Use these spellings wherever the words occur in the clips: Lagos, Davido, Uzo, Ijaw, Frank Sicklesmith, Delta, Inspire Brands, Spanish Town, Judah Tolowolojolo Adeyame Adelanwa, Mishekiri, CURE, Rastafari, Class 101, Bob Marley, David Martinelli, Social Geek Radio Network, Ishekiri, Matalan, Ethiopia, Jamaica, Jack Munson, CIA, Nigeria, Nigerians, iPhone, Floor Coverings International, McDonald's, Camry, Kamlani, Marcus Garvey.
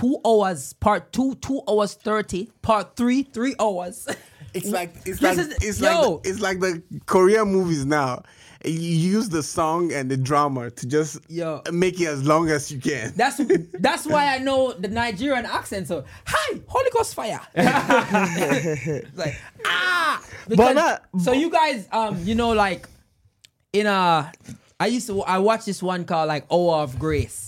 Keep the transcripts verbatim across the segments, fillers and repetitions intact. two hours, part two, two hours thirty, part three, three hours. It's like it's like is, it's yo. like the, it's like the Korean movies now. You use the song and the drama to just yo. make it as long as you can. That's that's why I know the Nigerian accent. So hi, Holy Ghost fire. It's like ah. Because, but that, so you guys, um, you know, like in a, I used to I watched this one called like Hour of Grace.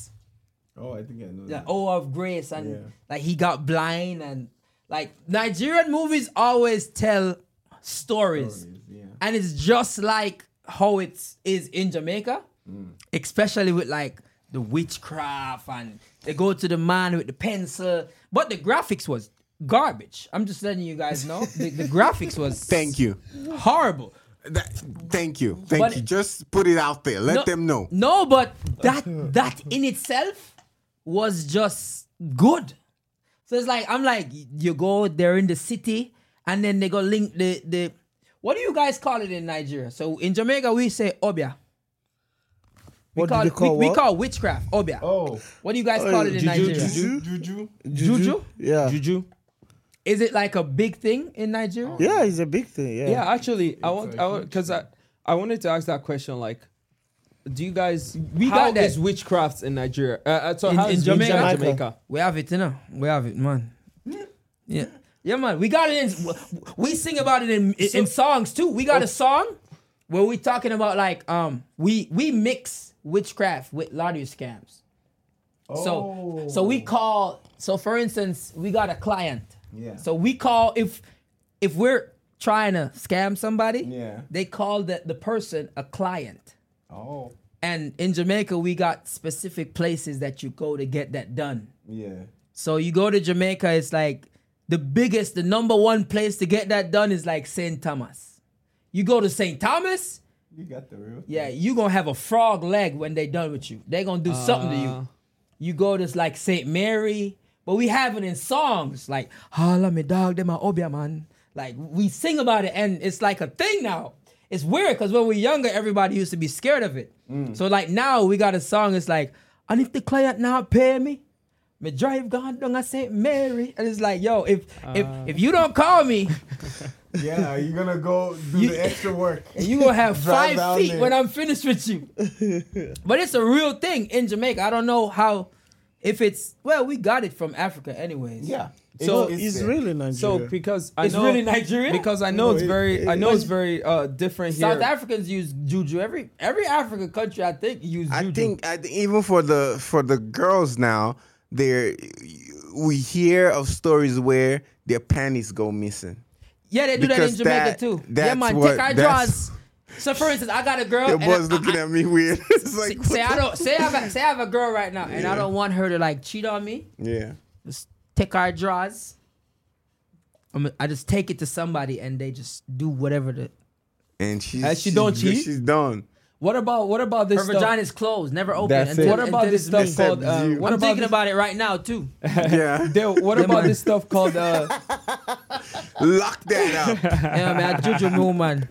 Oh, I think I know. Like Hour of Grace, and yeah. like he got blind and. Like, Nigerian movies always tell stories. stories yeah. And it's just like how it is in Jamaica, mm. especially with, like, the witchcraft and they go to the man with the pencil. But the graphics was garbage. I'm just letting you guys know. the, the graphics was... Thank you. Horrible. That, thank you. Thank but you. It, just put it out there. Let no, them know. No, but that that in itself was just good. So it's like, I'm like, you go, they're in the city, and then they go link the, the what do you guys call it in Nigeria? So in Jamaica, we say Obia. We what call, do they call we, what? we call witchcraft, Obia. Oh. What do you guys oh, call it in juju, Nigeria? Juju, juju, juju. Juju? Yeah. Juju. Is it like a big thing in Nigeria? Yeah, it's a big thing, yeah. Yeah, actually, it's I want, I because I, I wanted to ask that question, like, do you guys? We how got is witchcraft in Nigeria? Uh, so in, how in is Jamaica? Jamaica? Jamaica. We have it, you know. We have it, man. Yeah, yeah, man. We got it. In, we sing about it in in, so, in songs too. We got okay. a song where we talking about like um we we mix witchcraft with lottery scams. Oh. So so we call so for instance we got a client. Yeah. So we call if if we're trying to scam somebody. Yeah. They call the the person a client. Oh. And in Jamaica, we got specific places that you go to get that done. Yeah. So you go to Jamaica, it's like the biggest, the number one place to get that done is like Saint Thomas. You go to Saint Thomas. You got the real thing. Yeah, you're going to have a frog leg when they're done with you. They're going to do uh, something to you. You go to like Saint Mary, but we have it in songs like, holla me dog, they my obia man. Like we sing about it and it's like a thing now. It's weird because when we were younger, everybody used to be scared of it. Mm. So like now we got a song. It's like, and if the client not pay me, me drive gone down I Saint Mary, and it's like, yo, if uh. if if you don't call me, yeah, you're gonna go do you, the extra work. You gonna have five feet there. When I'm finished with you. But it's a real thing in Jamaica. I don't know how, if it's well, we got it from Africa, anyways. Yeah. So it's, it's really Nigerian. So because I it's know, really Nigerian. Because I know no, it's very, it, it, I know it's very uh, different South here. South Africans use juju. Every every African country, I think, use juju. I think I, even for the for the girls now, they we hear of stories where their panties go missing. Yeah, they do because that in Jamaica that, too. Yeah, my dick I draws. So for instance, I got a girl. Your boy's and I, looking I, at me weird. It's like, say, say I don't say I, have a, say I have a girl right now, and yeah. I don't want her to like cheat on me. Yeah. Just, take our draws. I'm, I just take it to somebody and they just do whatever the. And she she don't cheat. She's done. What about what about this? Her stuff? Vagina's closed, never open. That's until, it. What about this stuff Except called? Uh, what I'm about thinking this? About it right now too. Yeah. There, what about this stuff called? Uh, Lock that up. Yeah, man. Juju, no man.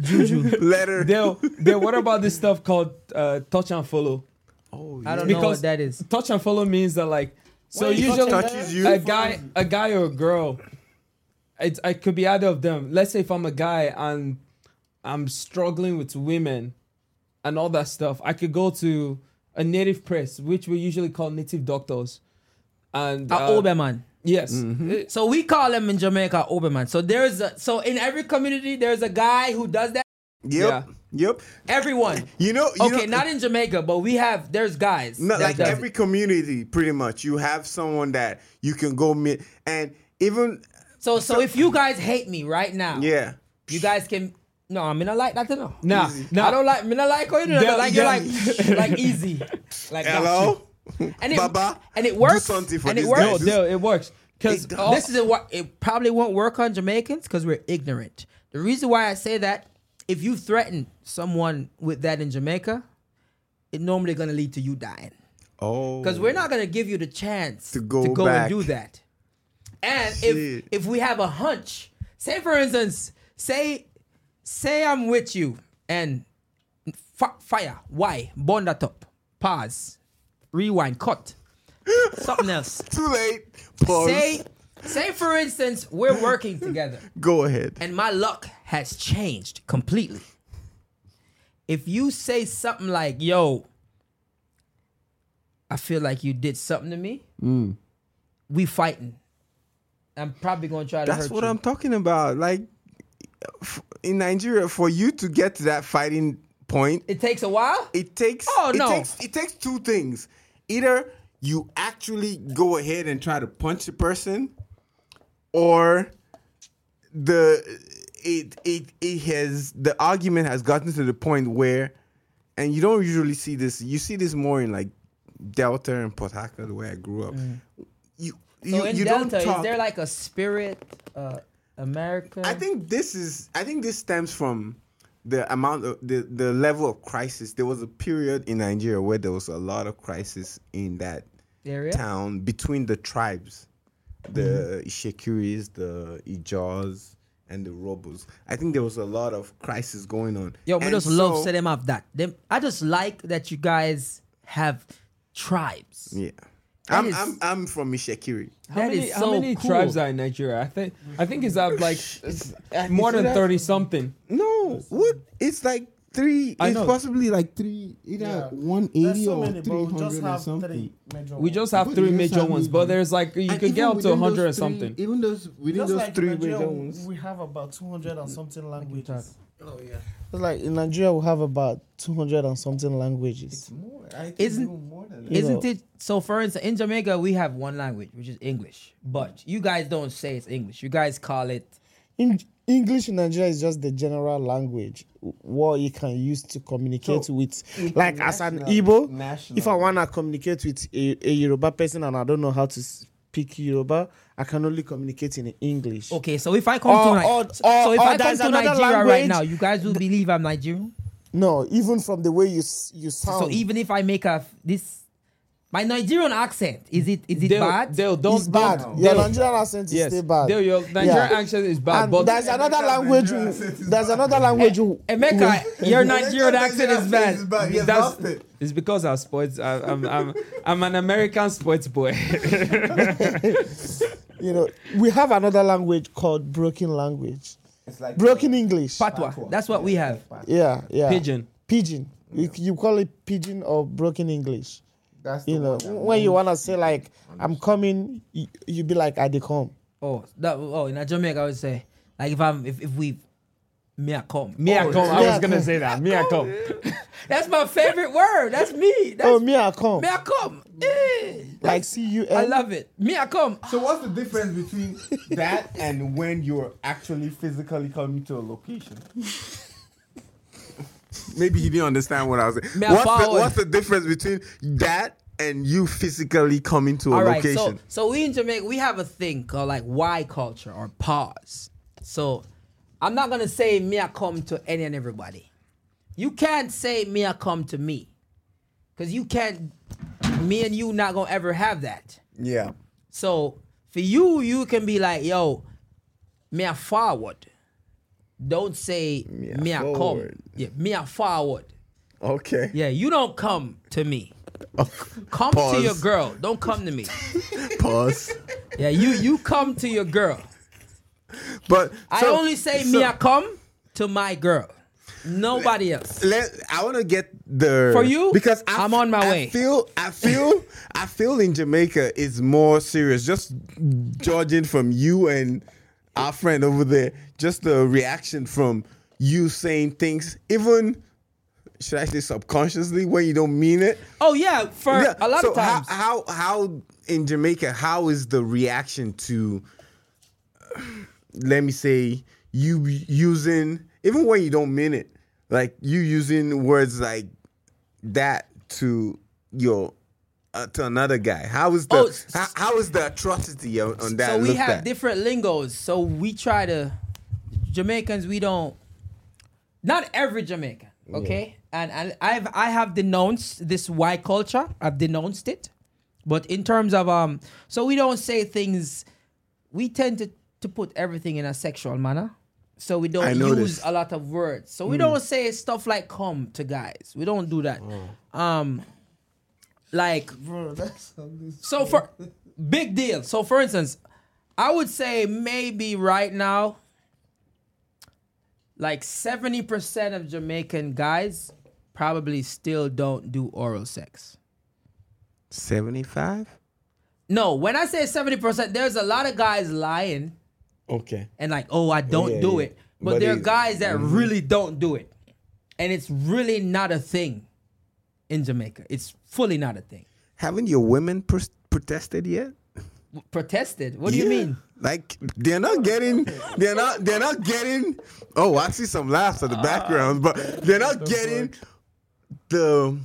Juju. Letter. There, there. What about this stuff called uh, touch and follow? Oh, yeah. I don't because know what that is. Touch and follow means that like. So Wait, usually you a guy, a guy or a girl, it, it could be either of them. Let's say if I'm a guy and I'm struggling with women and all that stuff, I could go to a native priest, which we usually call native doctors. And uh, a Oberman. Yes. Mm-hmm. So we call them in Jamaica Oberman. So there's a, so in every community, there's a guy who does that. Yep. Yeah. Yep. Everyone. You know. You okay, know, not in Jamaica, but we have, there's guys. No, like every it. community, pretty much. You have someone that you can go meet. And even. So, so, so if you guys hate me right now. Yeah. You guys can. No, I mean, I like that to know. Nah, nah. I don't like, I mean, I like, or you know, Del- like, you're like, like easy. Like, hello? And it, Baba? And it works. Do something for and this it works. No, no, it works. Because this is a, it probably won't work on Jamaicans because we're ignorant. The reason why I say that. If you threaten someone with that in Jamaica, it's normally going to lead to you dying. Oh. Because we're not going to give you the chance to go, to go and do that. And Shit. if if we have a hunch, say for instance, say say I'm with you and f- fire, why? Burn that up, pause, rewind, cut. Something else. Too late. Pause. Say, say for instance, we're working together. Go ahead. And my luck has changed completely. If you say something like, yo, I feel like you did something to me, mm. we fighting. I'm probably going to try to That's hurt you. That's what I'm talking about. Like, in Nigeria, for you to get to that fighting point... It takes a while? It takes... Oh, it no. Takes, it takes two things. Either you actually go ahead and try to punch the person, or the... It it it has the argument has gotten to the point where, and you don't usually see this. You see this more in like Delta and Port Harcourt, the way I grew up. Mm. You you, so in you Delta, don't talk. Is there like a spirit, uh, America? I think this is. I think this stems from the amount of the, the level of crisis. There was a period in Nigeria where there was a lot of crisis in that area town between the tribes, the mm. Ishekiris, the Ijaws. And the robbers. I think there was a lot of crisis going on. Yo, we and just so, love set them up that. Them, I just like that you guys have tribes. Yeah, that I'm is, I'm I'm from Mishekiri. How that many, is so How many cool. tribes are in Nigeria? I think I think it's up like it's, more than thirty something. No, what? It's like three. It's possibly like three. Either yeah. one eighty so or three hundred or something. We just have but three major have ones, but there's like you and could get up to one hundred or something. Even those within just those like three Nigeria, major ones, we have about two hundred and something languages. Oh yeah, it's like in Nigeria we have about two hundred and something languages. It's more. I think isn't even more than that. Isn't it? So for instance, in Jamaica we have one language, which is English, but you guys don't say it's English. You guys call it. In- English in Nigeria is just the general language what you can use to communicate so, with. Like as an Igbo, national. If I want to communicate with a, a Yoruba person and I don't know how to speak Yoruba, I can only communicate in English. Okay, so if I come or, to, or, or, so if I come to Nigeria language, right now, you guys will th- believe I'm Nigerian? No, even from the way you you sound. So even if I make a this. My Nigerian accent, is it is it Dale, bad? Dale, don't, it's bad. Dale. Your Nigerian accent yes. is still bad. Dale, your Nigerian yeah. accent is bad. And but there's another language. There's another language. Emeka, your Nigerian accent is bad. Is bad. Yes, that's, that's it. It's because I'm sports. I, I'm I'm I'm an American sports boy. You know, we have another language called broken language. It's like broken English. Patois. Patois. That's what yeah. we have. Yeah, yeah. Pidgin. Pidgin. Yeah. You, you call it pidgin or broken English. That's you know, when you wanna say like I'm coming, you, you be like I did come. Oh, that oh in Jamaica I would say like if I'm if, if we me I come me I come I was gonna say that me I come. That's my favorite word. That's me. That's, oh me I come me I come. Eh. Like see you. I love it. Me I come. So what's the difference between that and when you're actually physically coming to a location? Maybe he didn't understand what I was saying. What's the, what's the difference between that and you physically coming to a All right, location? So, so we in Jamaica, we have a thing called like why culture or pause. So I'm not going to say me I come to any and everybody. You can't say me I come to me. Because you can't, me and you not going to ever have that. Yeah. So for you, you can be like, yo, me I forward. Don't say me, me I come. Yeah, me I forward. Okay. Yeah, you don't come to me. Oh, come pause. To your girl. Don't come to me. Pause. Yeah, you you come to your girl. But I so, only say so, me I come to my girl. Nobody let, else. Let, I want to get the for you because I, I'm on my I way. Feel I feel I feel in Jamaica is more serious. Just judging from you and. Our friend over there, just the reaction from you saying things, even, should I say subconsciously, when you don't mean it? Oh, yeah, for yeah. a lot so of times. How, how how in Jamaica, how is the reaction to, uh, let me say, you using, even when you don't mean it, like you using words like that to your... Uh, to another guy. How is the oh, how, how is the atrocity on, on that? So we have at? different lingos. So we try to Jamaicans. We don't. Not every Jamaican, okay. Yeah. And, and I've I have denounced this white culture. I've denounced it, but in terms of um, so we don't say things. We tend to, to put everything in a sexual manner. So we don't use a lot of words. So we mm. don't say stuff like "come" to guys. We don't do that. Oh. Um. Like, bro, that's so for big deal. So for instance, I would say maybe right now, like seventy percent of Jamaican guys probably still don't do oral sex. seventy-five? No, when I say seventy percent, there's a lot of guys lying. Okay. And like, oh, I don't yeah, do yeah. it. But, but there are guys that mm-hmm. really don't do it. And it's really not a thing in Jamaica. It's fully not a thing. Haven't your women pr- protested yet? Protested? What do yeah. you mean? Like they're not getting, they're not, they're not getting. Oh, I see some laughs at the uh, background, but they're not getting the.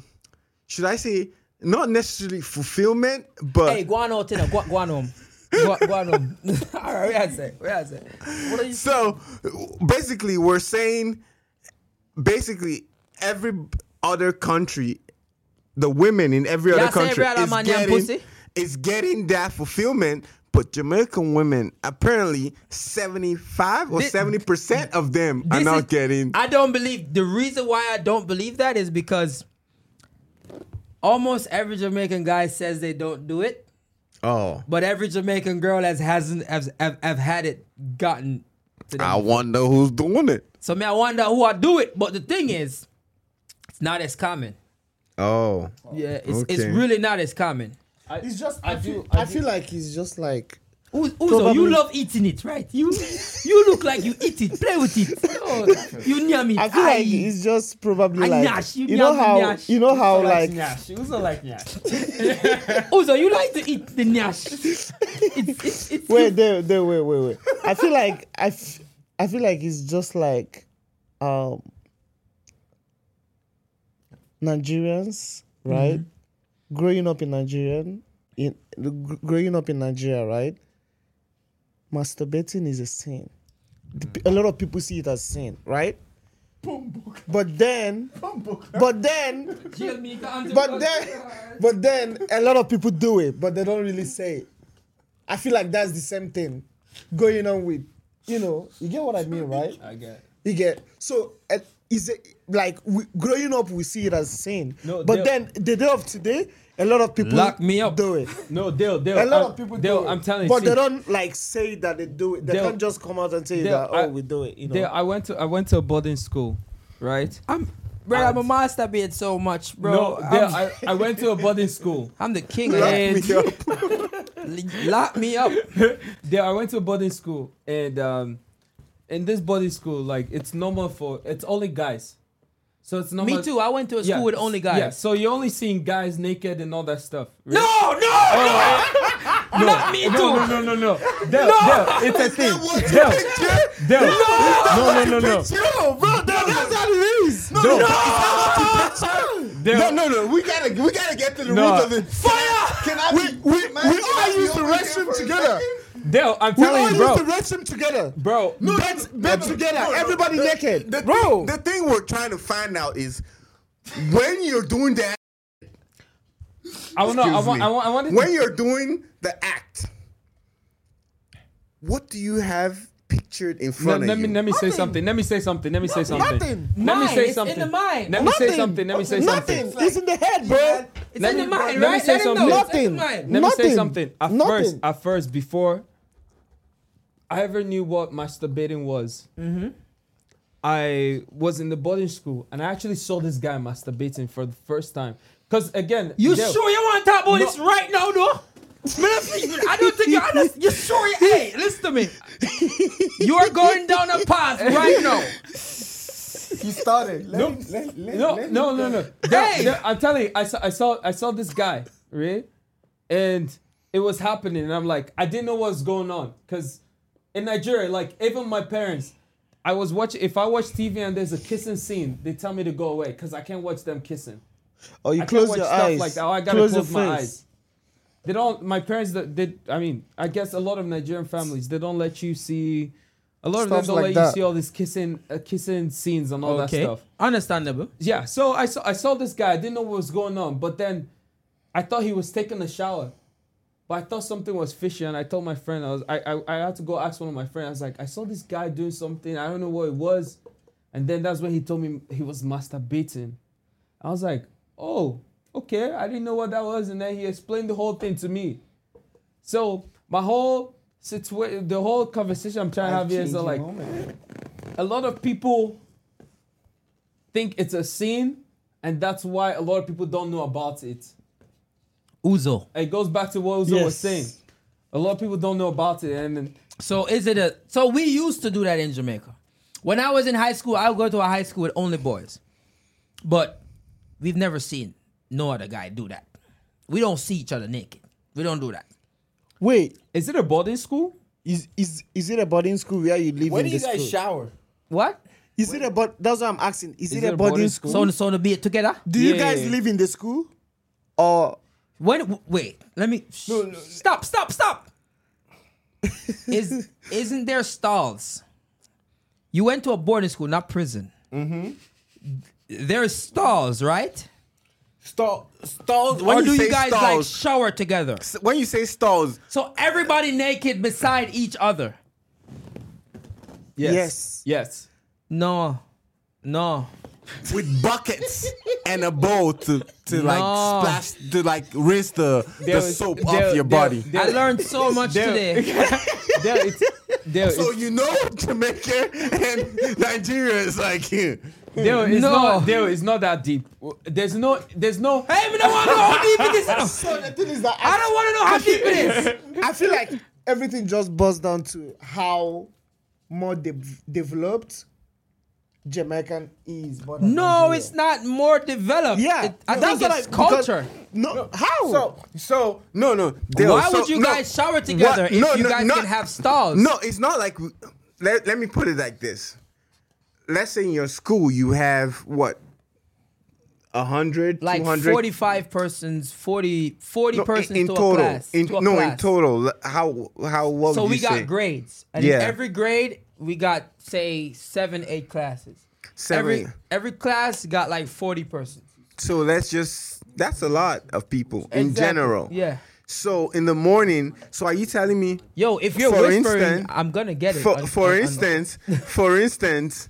Should I say not necessarily fulfillment, but hey, guano, tina, gu- guano. All right, we had say, we had say. What are you? So saying? basically, we're saying, basically every other country, the women in every yeah, other country every other is getting. Pussy? It's getting that fulfillment, but Jamaican women, apparently seventy-five or this, seventy percent of them are not is, getting... I don't believe... The reason why I don't believe that is because almost every Jamaican guy says they don't do it. Oh. But every Jamaican girl that hasn't, have, have, have had it gotten to them. I wonder who's doing it. So me, I wonder who I do it. But the thing is, it's not as common. Oh. Yeah, it's, okay. it's really not as common. I, it's just. I, I feel. I feel like it's just like. Uzo, probably... you love eating it, right? You, you look like you eat it. Play with it. Oh, you nyam it. I feel I, like it's just probably I like. Nyash, you, you know how. Nyash. You know how Uzo like. Nyash. Uzo like nyash. Uzo, you like to eat the nyash. It's, it's, it's, wait, there, there, wait, wait, wait. I feel like I. F- I feel like it's just like, um. Nigerians, right? Mm-hmm. Growing up in Nigerian, in growing up in Nigeria, right? Masturbating is a sin. A lot of people see it as sin, right? But then, but then, but then, but then, a lot of people do it, but they don't really say it. I feel like that's the same thing going on with, you know, you get what I mean, right? I get. You get so. At, Is it like we, growing up? We see it as sin, no, but then the day of today, a lot of people lock me up. Do it. No, they'll, they'll, a lot I'm, of people do it. I'm telling you, but see, they don't like say that they do it. They can't just come out and say that. Oh, I, we do it. You know, I went to I went to a boarding school, right? I'm bro. I'm, I'm a masturbate so much, bro. No, I, I went to a boarding school. I'm the king. Lock and me up. Lock me up. There, I went to a boarding school and. um In this boarding school, like, it's normal for... It's only guys. So it's normal... Me too. I went to a school yeah. with only guys. Yeah, so you're only seeing guys naked and all that stuff. Really? No, no, oh, no! no! Not me too! No, no, no, no. Del, no! Del, it's a thing. Del, Del. No! No, no, no, no. No, bro, that's how it is. No, no! No, no, no. We gotta, we gotta get to the no. root of it. Fire! Can I be... We, we, we all use the restroom together. Dale, I'm telling we you, bro. We all used to restroom together. Bro. No, bed, bed no, together. No, no. Everybody the, naked. The, bro. The thing we're trying to find out is when you're doing the act. I don't know. I want, I want, I want When to... you're doing the act, what do you have pictured in front no, of let you? Me, let me Nothing. say something. Let me say something. Let me say something. Nothing. Let me say something. It's in the mind. Let me Nothing. say something. Let me say Nothing. something. Nothing. It's in the head, bro. It's let in me, the mind, let right? Let, let, Nothing. let me Nothing. say something. Let me say something. At first, at first, before... I ever knew what masturbating was. Mm-hmm. I was in the boarding school and I actually saw this guy masturbating for the first time. Because again, you Del, sure you want to talk about no. this right now, though? I don't think you understand. You sure? You, hey, listen to me. You are going down a path right now. He started. Let no, me, let, let, no, let no, no, no, no. Hey, Del, I'm telling you, I saw, I saw, I saw this guy, right? And it was happening, and I'm like, I didn't know what was going on, because. In Nigeria, like, even my parents, I was watching, if I watch T V and there's a kissing scene, they tell me to go away because I can't watch them kissing. Oh, you I close your eyes. Like that. Oh, I gotta close, close my face. eyes. They don't, my parents, they, I mean, I guess a lot of Nigerian families, they don't let you see, a lot stuff of them don't like let that. you see all these kissing uh, kissing scenes and all okay. that stuff. Understandable. Yeah, so I saw, I saw this guy, I didn't know what was going on, but then I thought he was taking a shower. But I thought something was fishy, and I told my friend, I was, I, I, I had to go ask one of my friends. I was like, I saw this guy doing something. I don't know what it was. And then that's when he told me he was masturbating. I was like, oh, Okay, I didn't know what that was, and then he explained the whole thing to me. So my whole situation, the whole conversation I'm trying to have here is like, a lot of people think it's a scene, and that's why a lot of people don't know about it. Uzo. It goes back to what Uzo yes. was saying. A lot of people don't know about it, and then, so is it a? So we used to do that in Jamaica. When I was in high school, I would go to a high school with only boys, but we've never seen no other guy do that. We don't see each other naked. We don't do that. Wait, is it a boarding school? Is is is it a boarding school where you live? Where in do you guys school? shower? What? Is Wait. it a board? That's what I'm asking. Is, is it, it a boarding, boarding school? So so to be together. Do yeah. you guys live in the school, or? When, wait, let me... Sh- no, no, stop, stop, stop! Is, isn't there stalls? You went to a boarding school, not prison. Mm-hmm. There's stalls, right? Stall, stalls? When or you do you guys, stalls, like, shower together? When you say stalls... So everybody naked beside each other? Yes. Yes. Yes. No. No. With buckets and a bowl to, to no. like splash, to like rinse the, the was, soap there, off your there, body. There, I learned so much there, today. there, it's, there, so it's, you know Jamaica and Nigeria is like here. There, it's no. not, there, it's not that deep. There's no, there's no, hey, we don't want to know how deep it is. So the thing is that I, I don't want to know how feel, deep it is. I feel like everything just boils down to how more de- developed Jamaican is. But no, it's not more developed. Yeah, it, I no, think that's it's I, culture. No, no, how? So, so no, no. Dale, Why so, would you no, guys shower together what, if no, you no, guys not, can have stalls? No, it's not like. Let, let me put it like this. Let's say in your school you have what, a hundred, like two hundred? forty-five persons, forty, forty no, persons in, in to total. A class, in, to a no, class. in total. How how what So would we you got say? grades, and yeah. in every grade. We got, say, seven, eight classes. Seven. Every, every class got like forty persons. So let's just, that's a lot of people exactly. in general. Yeah. So in the morning, so are you telling me? Yo, if you're whispering, instance, I'm going to get it. For, on, for on, instance, on. for instance,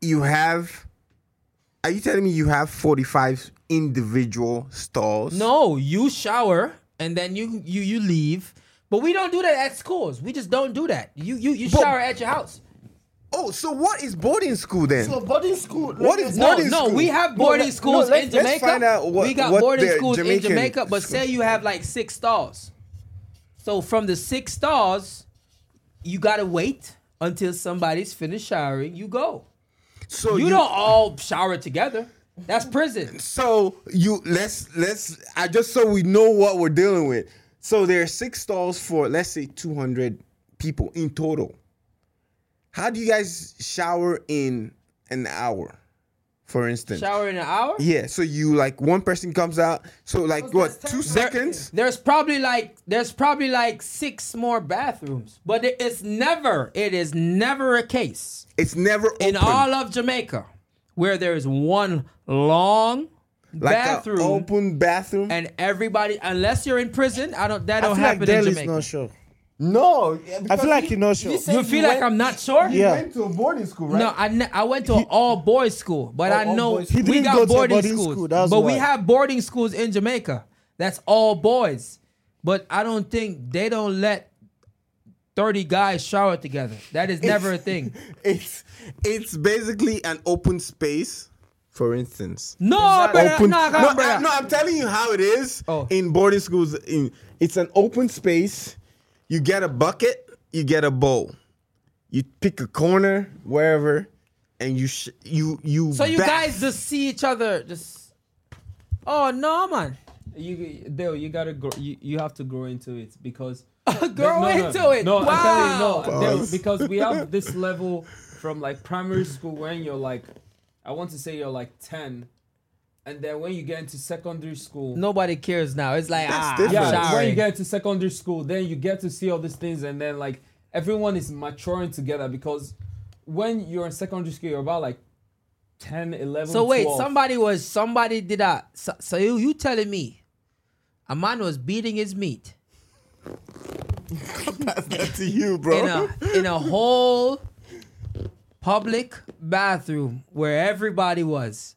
you have, are you telling me you have forty-five individual stalls? No, you shower and then you you, you leave. But we don't do that at schools. We just don't do that. You you, you but, shower at your house. Oh, so what is boarding school then? So boarding school. What is no, boarding no, school? No, we have boarding no, schools no, let's, in Jamaica. Let's find out what, we got what boarding schools Jamaican in Jamaica, but school. say you have like six stalls. So from the six stalls, you got to wait until somebody's finished showering. You go. So You, you don't all shower together. That's prison. So you let's let's I just so we know what we're dealing with. So there are six stalls for, let's say, two hundred people in total. How do you guys shower in an hour, for instance? Shower in an hour? Yeah. So you like one person comes out. So like oh, what? Two seconds. There, there's probably like there's probably like six more bathrooms, but it is never it is never a case. It's never open. In all of Jamaica, where there is one long. Like bathroom, open bathroom, and everybody, unless you're in prison, I don't. That I don't feel happen like in Jamaica. Not sure. No, I feel like he, you're not sure. You, you feel you like went, I'm not sure. You yeah. went to a boarding school, right? No, I, ne- I went to he, an all boys school, but all, I know we didn't got go boarding, boarding schools. School, but why. we have boarding schools in Jamaica. That's all boys, but I don't think they don't let thirty guys shower together. That is never it's, a thing. It's it's basically an open space. For instance, no, brother, no, no, I, no, I'm telling you how it is oh. in boarding schools. In it's an open space. You get a bucket, you get a bowl, you pick a corner wherever, and you sh- you you. So you bath. guys just see each other. Just oh no, man. You Dale, you gotta grow, you, you have to grow into it because grow no, into no, it. No, wow. I'm telling you, no, Dale, because we have this level from like primary school when you're like. I want to say you're like ten, and then when you get into secondary school... Nobody cares now. It's like, ah, different. Yeah, when you get into secondary school, then you get to see all these things, and then, like, everyone is maturing together because when you're in secondary school, you're about, like, ten, eleven, So, wait, twelve. somebody was... Somebody did that. So, so you, you telling me a man was beating his meat. That's that to you, bro. In a, in a whole... public bathroom where everybody was.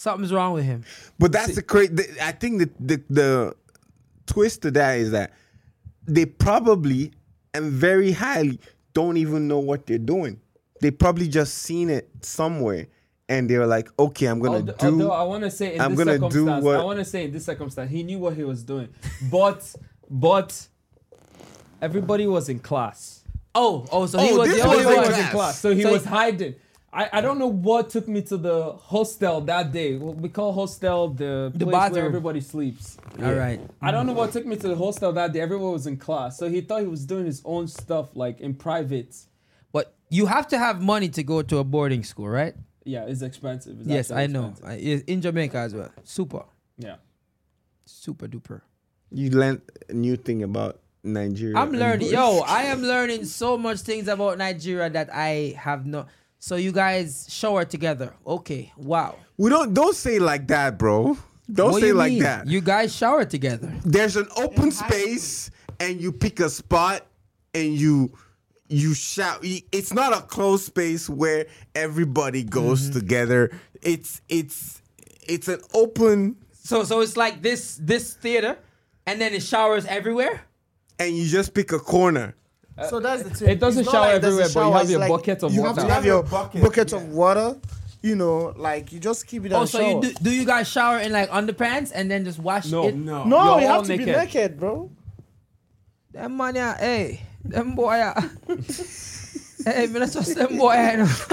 Something's wrong with him. But that's See. the crazy. I think the, the the twist to that is that they probably and very highly don't even know what they're doing. They probably just seen it somewhere, and they were like, "Okay, I'm gonna although, do." Although I want to say, in I'm this gonna do what I want to say in this circumstance, he knew what he was doing, but but everybody was in class. Oh, oh, so he oh, was the only one was in class. So he so was he, hiding. I, I don't know what took me to the hostel that day. We call hostel the, the place bathroom. Where everybody sleeps. Yeah. All right. I don't know what took me to the hostel that day. Everyone was in class. So he thought he was doing his own stuff, like, in private. But you have to have money to go to a boarding school, right? Yeah, it's expensive. It's yes, I know. Expensive. In Jamaica as well. Super. Yeah. Super duper. You learned a new thing about Nigeria. I'm learning. Yo, I am learning so much things about Nigeria that I have not... So you guys shower together. Okay, wow. We don't don't say like that, bro. Don't what say do like mean? That. You guys shower together. There's an open and space I... and you pick a spot and you you shower. It's not a closed space where everybody goes mm-hmm. together. It's it's it's an open So so it's like this this theater and then it showers everywhere and you just pick a corner. So that's the thing. It doesn't shower like everywhere, doesn't shower, but you have your like, bucket of you water. You have to have your bucket, bucket yeah. of water, you know, like you just keep it on. Oh, so shower. you do, do you guys shower in like underpants and then just wash no, it? No, no. No, you have to naked. be naked, bro. Them man, yeah, hey. Them boy, yeah. Hey, man, that's just them boy. Yo, let's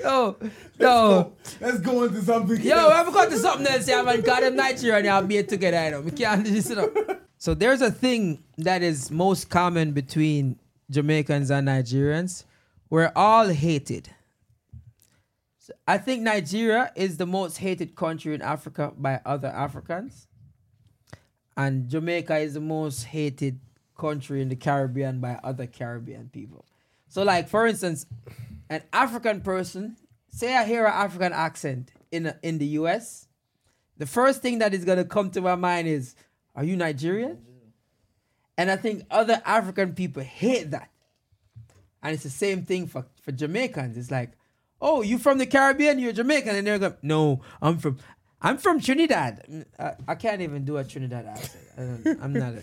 yo. Go. Let's go into something. Yo, else. I've got to something else. Yeah, man, got them Nigeria and I'll be together. You know. We can't do this, you know. So there's a thing that is most common between Jamaicans and Nigerians. We're all hated. So I think Nigeria is the most hated country in Africa by other Africans. And Jamaica is the most hated country in the Caribbean by other Caribbean people. So like, for instance, an African person, say I hear an African accent in a, in the U S, the first thing that is going to come to my mind is, are you Nigerian? And I think other African people hate that. And it's the same thing for, for Jamaicans. It's like, oh, you from the Caribbean? You're Jamaican. And they're going, no, I'm from I'm from Trinidad. I, I can't even do a Trinidad accent. I I'm not a...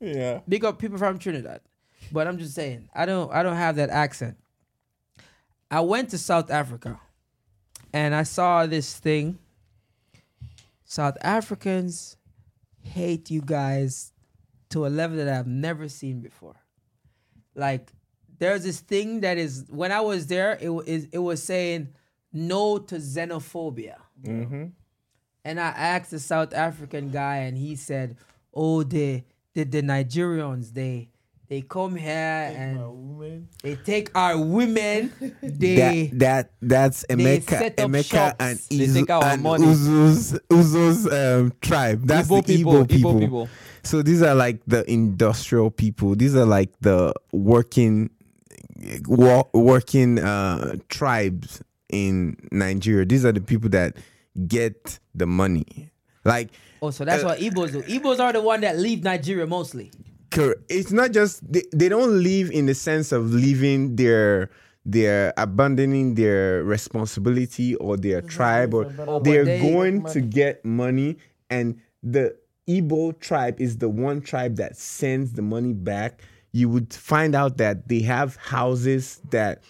Yeah. Big up people from Trinidad. But I'm just saying, I don't, I don't have that accent. I went to South Africa. And I saw this thing. South Africans... hate you guys to a level that I've never seen before. Like, there's this thing that is, when I was there, it was, it was saying no to xenophobia. Mm-hmm. And I asked a South African guy, and he said, oh, the the, the Nigerians, they they come here and they take our women. They that, that that's Emeka, Emeka and Uzo's Uzo's um, tribe. That's Igbo the Igbo people, people. people. So these are like the industrial people. These are like the working, wo- working uh, tribes in Nigeria. These are the people that get the money. Like oh, so that's uh, what Igbos do. Igbos are the one that leave Nigeria mostly. It's not just they, they don't leave in the sense of leaving their their abandoning their responsibility or their mm-hmm. tribe or oh, they're they going get to get money, and the Igbo tribe is the one tribe that sends the money back. You would find out that they have houses that,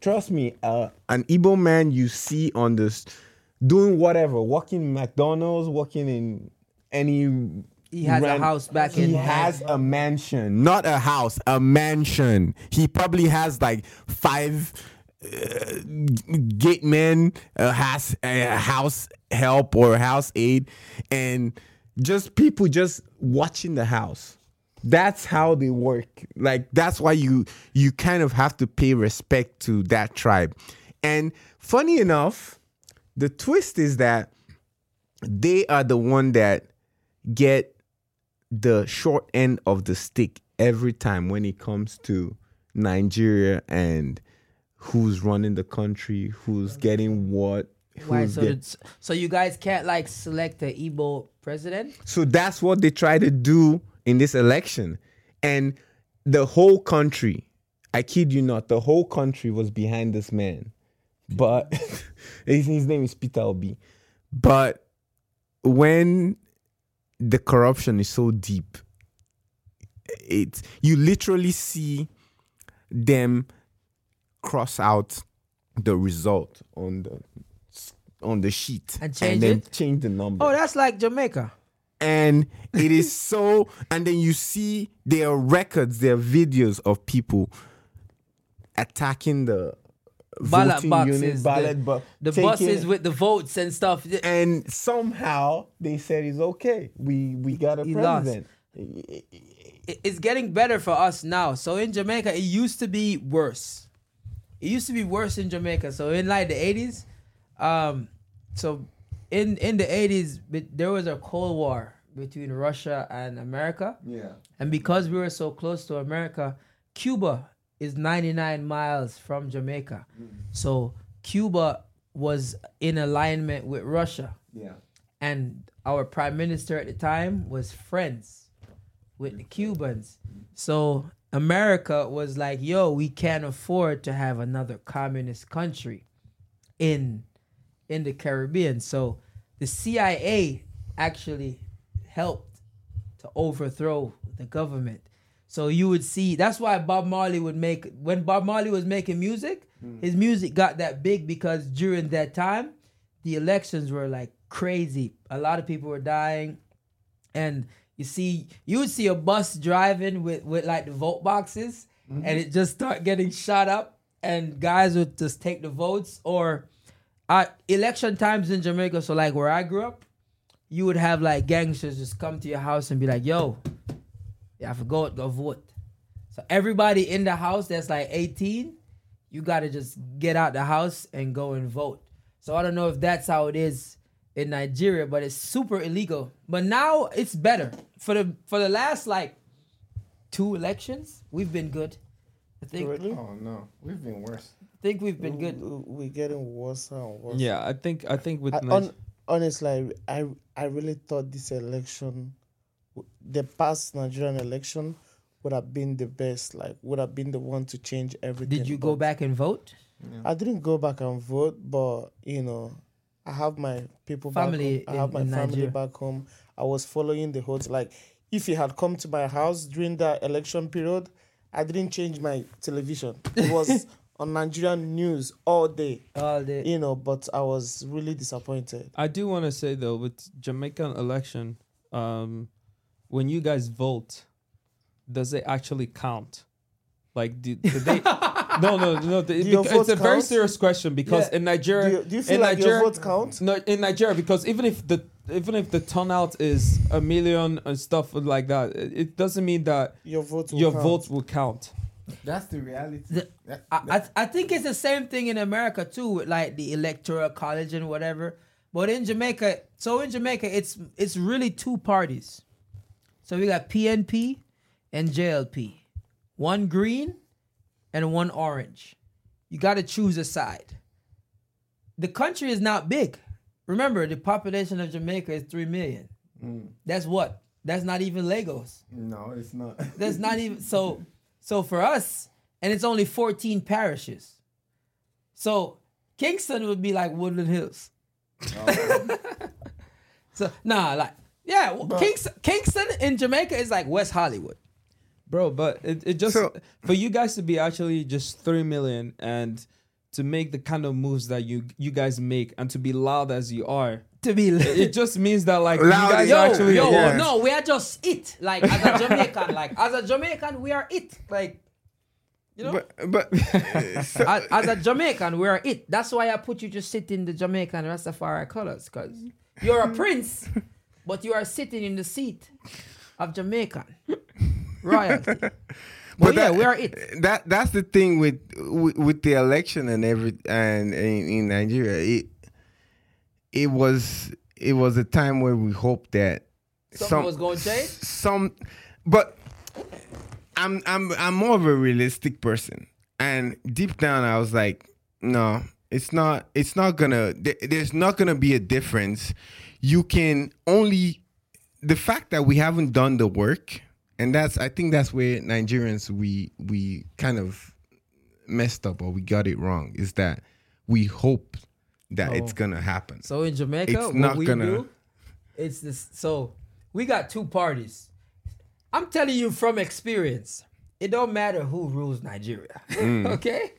trust me, uh, an Igbo man you see on this doing whatever, working in McDonald's, working in any. He has Ran- a house back he in... He has a mansion. Not a house, a mansion. He probably has like five uh, gate men, a house, a house help or a house aide, and just people just watching the house. That's how they work. Like, that's why you you kind of have to pay respect to that tribe. And funny enough, the twist is that they are the one that get the short end of the stick every time when it comes to Nigeria and who's running the country, who's getting what. Who's Why, so, get- the, so you guys can't like select an Igbo president? So that's what they try to do in this election. And the whole country, I kid you not, the whole country was behind this man But his, his name is Peter Obi. But when the corruption is so deep, it you literally see them cross out the result on the on the sheet and, and then it? change the number. Oh, that's like Jamaica. And it is so. And then you see their records, their videos of people attacking the ballot voting boxes, unit, ballot the, bo- the taking, buses with the votes and stuff. And somehow they said it's okay. We we got a he president. Lost. It's getting better for us now. So in Jamaica, it used to be worse. It used to be worse in Jamaica. So in like the eighties, um, so. In in the eighties, there was a Cold War between Russia and America. Yeah. And because we were so close to America, Cuba is ninety-nine miles from Jamaica. Mm-hmm. So Cuba was in alignment with Russia. Yeah. And our prime minister at the time was friends with the Cubans. So America was like, yo, we can't afford to have another communist country in in the Caribbean. So the C I A actually helped to overthrow the government. So you would see, that's why Bob Marley would make, when Bob Marley was making music, mm. his music got that big because during that time, the elections were like crazy. A lot of people were dying. And you see, you would see a bus driving with, with like the vote boxes mm-hmm. and it just start getting shot up and guys would just take the votes or... Uh, election times in Jamaica, so like where I grew up, you would have like gangsters just come to your house and be like, yo, yeah, I forgot, go vote. So everybody in the house that's like eighteen, you gotta just get out the house and go and vote. So I don't know if that's how it is in Nigeria, but it's super illegal. But now it's better. For the for the last like two elections, we've been good. I think. Really? Oh no, we've been worse. I think we've been good. We're getting worse and worse. Yeah, I think I think with I, Niger- on, honestly, I I really thought this election, the past Nigerian election, would have been the best. Like, would have been the one to change everything. Did you but go back and vote? Yeah. I didn't go back and vote, but you know, I have my people family back home. I have in, my in family Nigeria. back home. I was following the whole. Like, if you had come to my house during that election period, I didn't change my television. It was. On Nigerian news all day. All day. You know, but I was really disappointed. I do want to say, though, with Jamaican election, um, when you guys vote, does it actually count? Like, do, do they... no, no, no. The, it, it's a count? very serious question because yeah. in Nigeria... Do you, do you feel in like Nigeria, your vote counts? No, in Nigeria, because even if the even if the turnout is a million and stuff like that, it, it doesn't mean that your vote will your count. vote will count. That's the reality. The, that, that. I, I I think it's the same thing in America too, with like the electoral college and whatever. But in Jamaica, so in Jamaica, it's it's really two parties. So we got P N P and J L P, one green and one orange. You got to choose a side. The country is not big. Remember, the population of Jamaica is three million. Mm. That's what. That's not even Lagos. No, it's not. That's not even so. So for us, and it's only fourteen parishes. So Kingston would be like Woodland Hills. Oh. so nah, like yeah, but, Kingston, Kingston in Jamaica is like West Hollywood, bro. But it, it just so, for you guys to be actually just three million and to make the kind of moves that you you guys make and to be loud as you are. To be it, it just means that like loud you guys yo, actually yo, yeah. no we are just it like as a Jamaican like as a Jamaican we are it like you know but, but so, as, as a Jamaican we are it that's why I put you just sitting in the Jamaican Rastafari colors because you're a prince but you are sitting in the seat of Jamaican royalty but, but yeah that, we are it that that's the thing with with, with the election and every and in, in Nigeria it It was it was a time where we hoped that something some, was going to change. Some, but I'm I'm I'm more of a realistic person, and deep down I was like, no, it's not it's not gonna th- there's not gonna be a difference. You can only the fact that we haven't done the work, and that's I think that's where Nigerians we we kind of messed up or we got it wrong is that we hope that oh. it's gonna happen. So in Jamaica, it's what not we gonna... do, it's this. So we got two parties. I'm telling you from experience, it don't matter who rules Nigeria. Mm. Okay?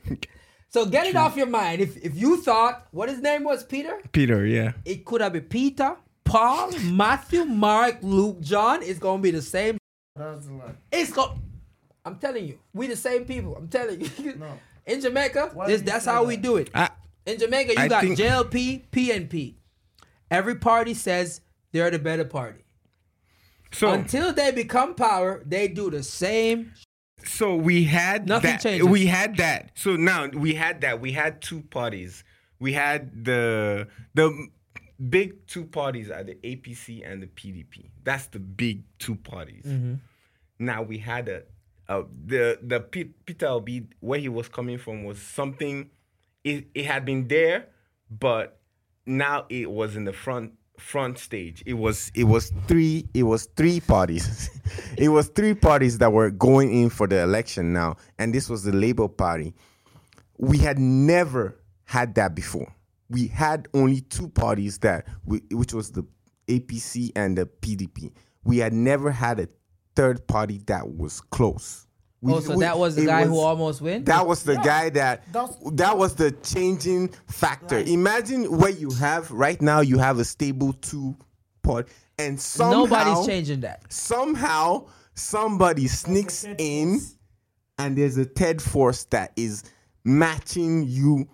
So get True. It off your mind. If if you thought, what his name was, Peter? Peter, yeah. It could have been Peter, Paul, Matthew, Mark, Luke, John. It's gonna be the same. That's a lot. It's go- I'm telling you, we the same people. I'm telling you. No. In Jamaica, this, that's how that? we do it. I, In Jamaica, you I got think... J L P, P N P. Every party says they're the better party. So until they become power, they do the same. So we had Nothing that. Changes. We had that. So now we had that. We had two parties. We had the the big two parties are the A P C and the P D P. That's the big two parties. Mm-hmm. Now we had a, a the the P, Peter Obi, where he was coming from was something. It, it had been there, but now it was in the front front stage. It was it was three it was three parties. It was three parties that were going in for the election now, and this was the Labour Party. We had never had that before. We had only two parties that, we, which was the A P C and the P D P. We had never had a third party that was close. We, oh, so we, that was the guy was, who almost win? That was the yeah. guy that, That's, that was the changing factor. Right. Imagine what you have right now. You have a stable two part, and somehow nobody's changing that. Somehow somebody sneaks in, and there's a third force that is matching you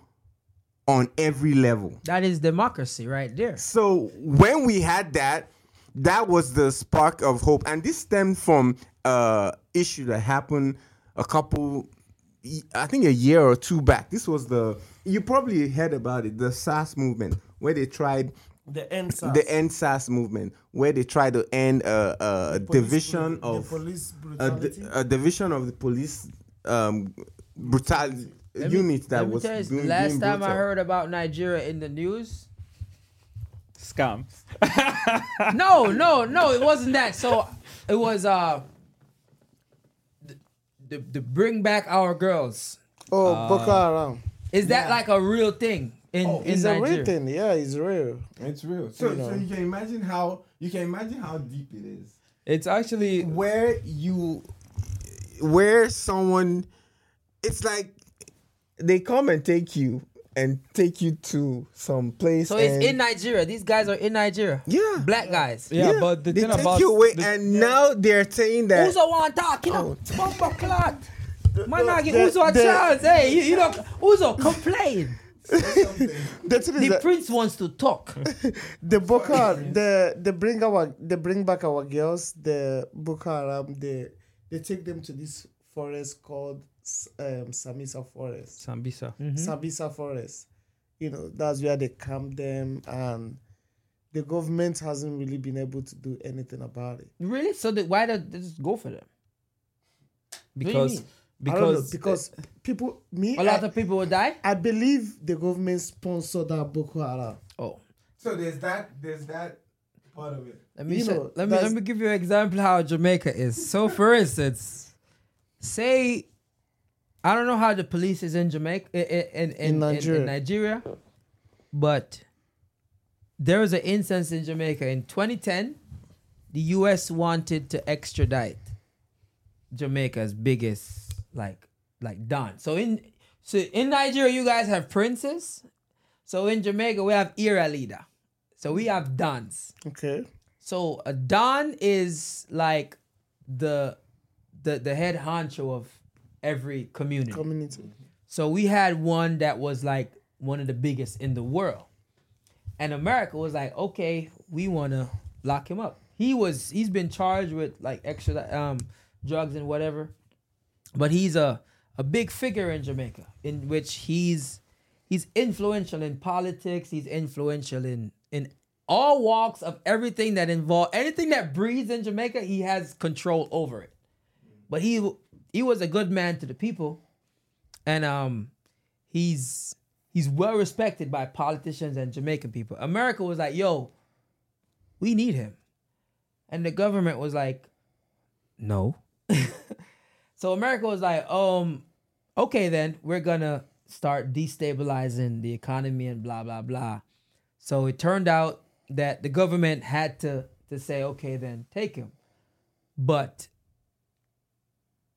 on every level. That is democracy right there. So when we had that, that was the spark of hope, and this stemmed from uh issue that happened a couple, I think a year or two back. This was the, you probably heard about it, the S A S movement, where they tried the end S A S, the end S A S movement, where they tried to end a, a division br- of police brutality. A, a division of the police um brutality unit that was. Last being time brutal. I heard about Nigeria in the news. Scam. no, no, no, it wasn't that. So it was uh, the, the, the bring back our girls. Oh, uh, Boko Haram. Is that yeah. like a real thing in, oh, in it's Nigeria? It's a real thing. Yeah, it's real. It's real. So, you know. so you can imagine how you can imagine how deep it is. It's actually where you, where someone, it's like they come and take you. And take you to some place. So it's in Nigeria. These guys are in Nigeria. Yeah. Black guys. Yeah, yeah. But the they thing take about you away, the, and yeah. now they're saying that. Uzo want to talk, you know. Bumper clock. Man, I give Uzo a chance. Hey, you, you know, Uzo, complain. The that, prince wants to talk. The Boko Haram, the the bring our, the bring back our girls. The Boko Haram, they they take them to this forest called. Um, Sambisa Forest. Sambisa. Mm-hmm. Sambisa Forest. You know, that's where they camp them, and the government hasn't really been able to do anything about it. Really? So they, why don't they just go for them? Because because I don't know, because the, people me a lot I, of people will die. I believe the government sponsored that Boko Haram. Oh. So there's that there's that part of it. Let me show, know, let me let me give you an example how Jamaica is. So for instance, say I don't know how the police is in Jamaica, in, in, in, in, Nigeria. in, in Nigeria, but there was an instance in Jamaica in twenty ten. The U S wanted to extradite Jamaica's biggest like like don. So in so in Nigeria, you guys have princes. So in Jamaica, we have era leader. So we have dons. Okay. So a don is like the the the head honcho of every community. community. So we had one that was like one of the biggest in the world. And America was like, okay, we want to lock him up. He was, he's been charged with like extra um, drugs and whatever. But he's a, a big figure in Jamaica, in which he's he's influential in politics. He's influential in, in all walks of everything that involves, anything that breathes in Jamaica, he has control over it. But he... He was a good man to the people, and um, he's he's well respected by politicians and Jamaican people. America was like, yo, we need him. And the government was like, no. So America was like, um, okay then, we're gonna start destabilizing the economy and blah, blah, blah. So it turned out that the government had to, to say, okay, then take him. But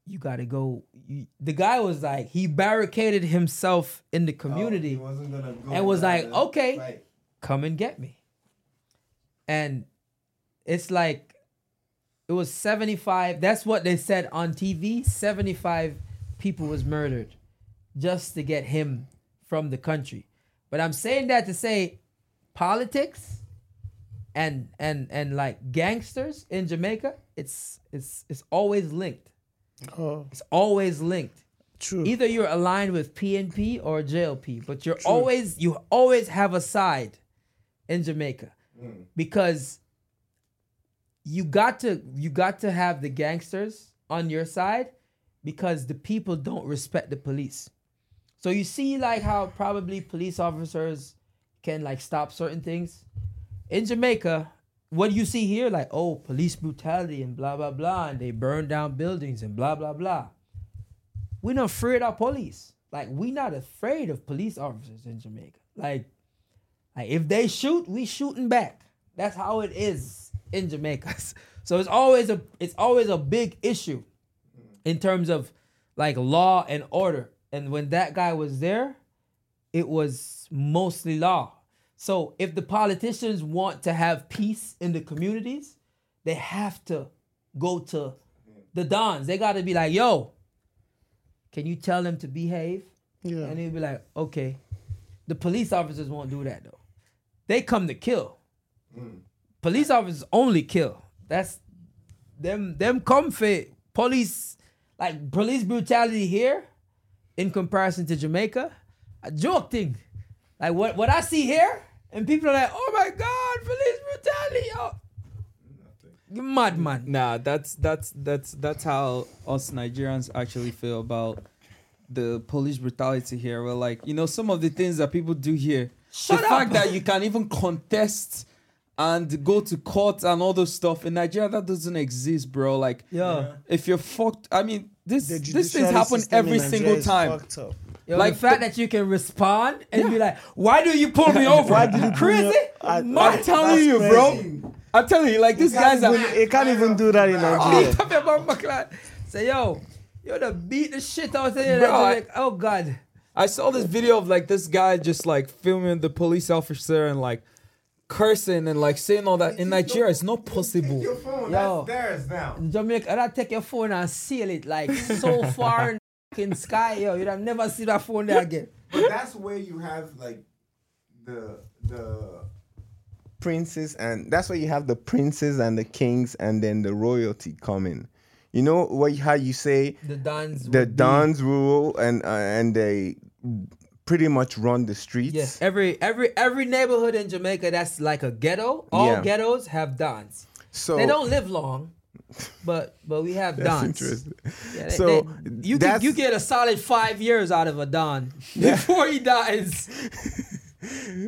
you got to go. You, the guy was like, he barricaded himself in the community oh, wasn't gonna go and was like, the, okay, right. come and get me. And it's like, it was seventy-five. That's what they said on T V. seventy-five people was murdered just to get him from the country. But I'm saying that to say politics and and and like gangsters in Jamaica, it's it's it's always linked. Oh. It's always linked. True. Either you're aligned with P N P or J L P, but you're True. always you always have a side in Jamaica mm. because You got to you got to have the gangsters on your side because the people don't respect the police. So you see like how probably police officers can like stop certain things. In Jamaica, what do you see here? Like, oh, police brutality and blah, blah, blah. And they burn down buildings and blah, blah, blah. We're not afraid of police. Like, we're not afraid of police officers in Jamaica. Like, like if they shoot, we shooting back. That's how it is. In Jamaica, so it's always a it's always a big issue in terms of like law and order. And when that guy was there, it was mostly law. So if the politicians want to have peace in the communities, they have to go to the dons. They got to be like, yo, can you tell them to behave? Yeah. And they'll be like, okay. The police officers won't do that though. They come to kill. Mm. Police officers only kill. That's them them comfy police, like police brutality here in comparison to Jamaica. A joke thing. Like what, what I see here, and people are like, oh my God, police brutality, yo. You madman. Nah, that's that's that's that's how us Nigerians actually feel about the police brutality here. We're like, you know, some of the things that people do here. Shut the up. Fact that you can even contest and go to court and all those stuff. In Nigeria, that doesn't exist, bro. Like, yeah. if you're fucked... I mean, this this thing happens every single time. Yo, like the fact th- that you can respond and yeah. be like, why do you pull me over? Why did you crazy? I, I'm telling you, crazy. bro. I'm telling you, like, these guys are... You can't even do that in Nigeria. Say, yo, you're gonna beat the shit out of you. Bro, I, like, oh, God. I saw this video of, like, this guy just, like, filming the police officer and, like, cursing and like saying all that. In Nigeria, it's not possible. Your phone, yo, that's theirs now. Jamaica, I take your phone and seal it like so far in the sky, yo. You'd never see that phone there again. But that's where you have like the the princes, and that's where you have the princes and the kings, and then the royalty coming. You know what? How you say the dons, the dons rule, and uh, and they. pretty much run the streets. Yes, every every every neighborhood in Jamaica that's like a ghetto. All yeah. ghettos have dons. So they don't live long, but but we have that's dons. Interesting. Yeah, they, so they, you can, you get a solid five years out of a don before yeah. he dies.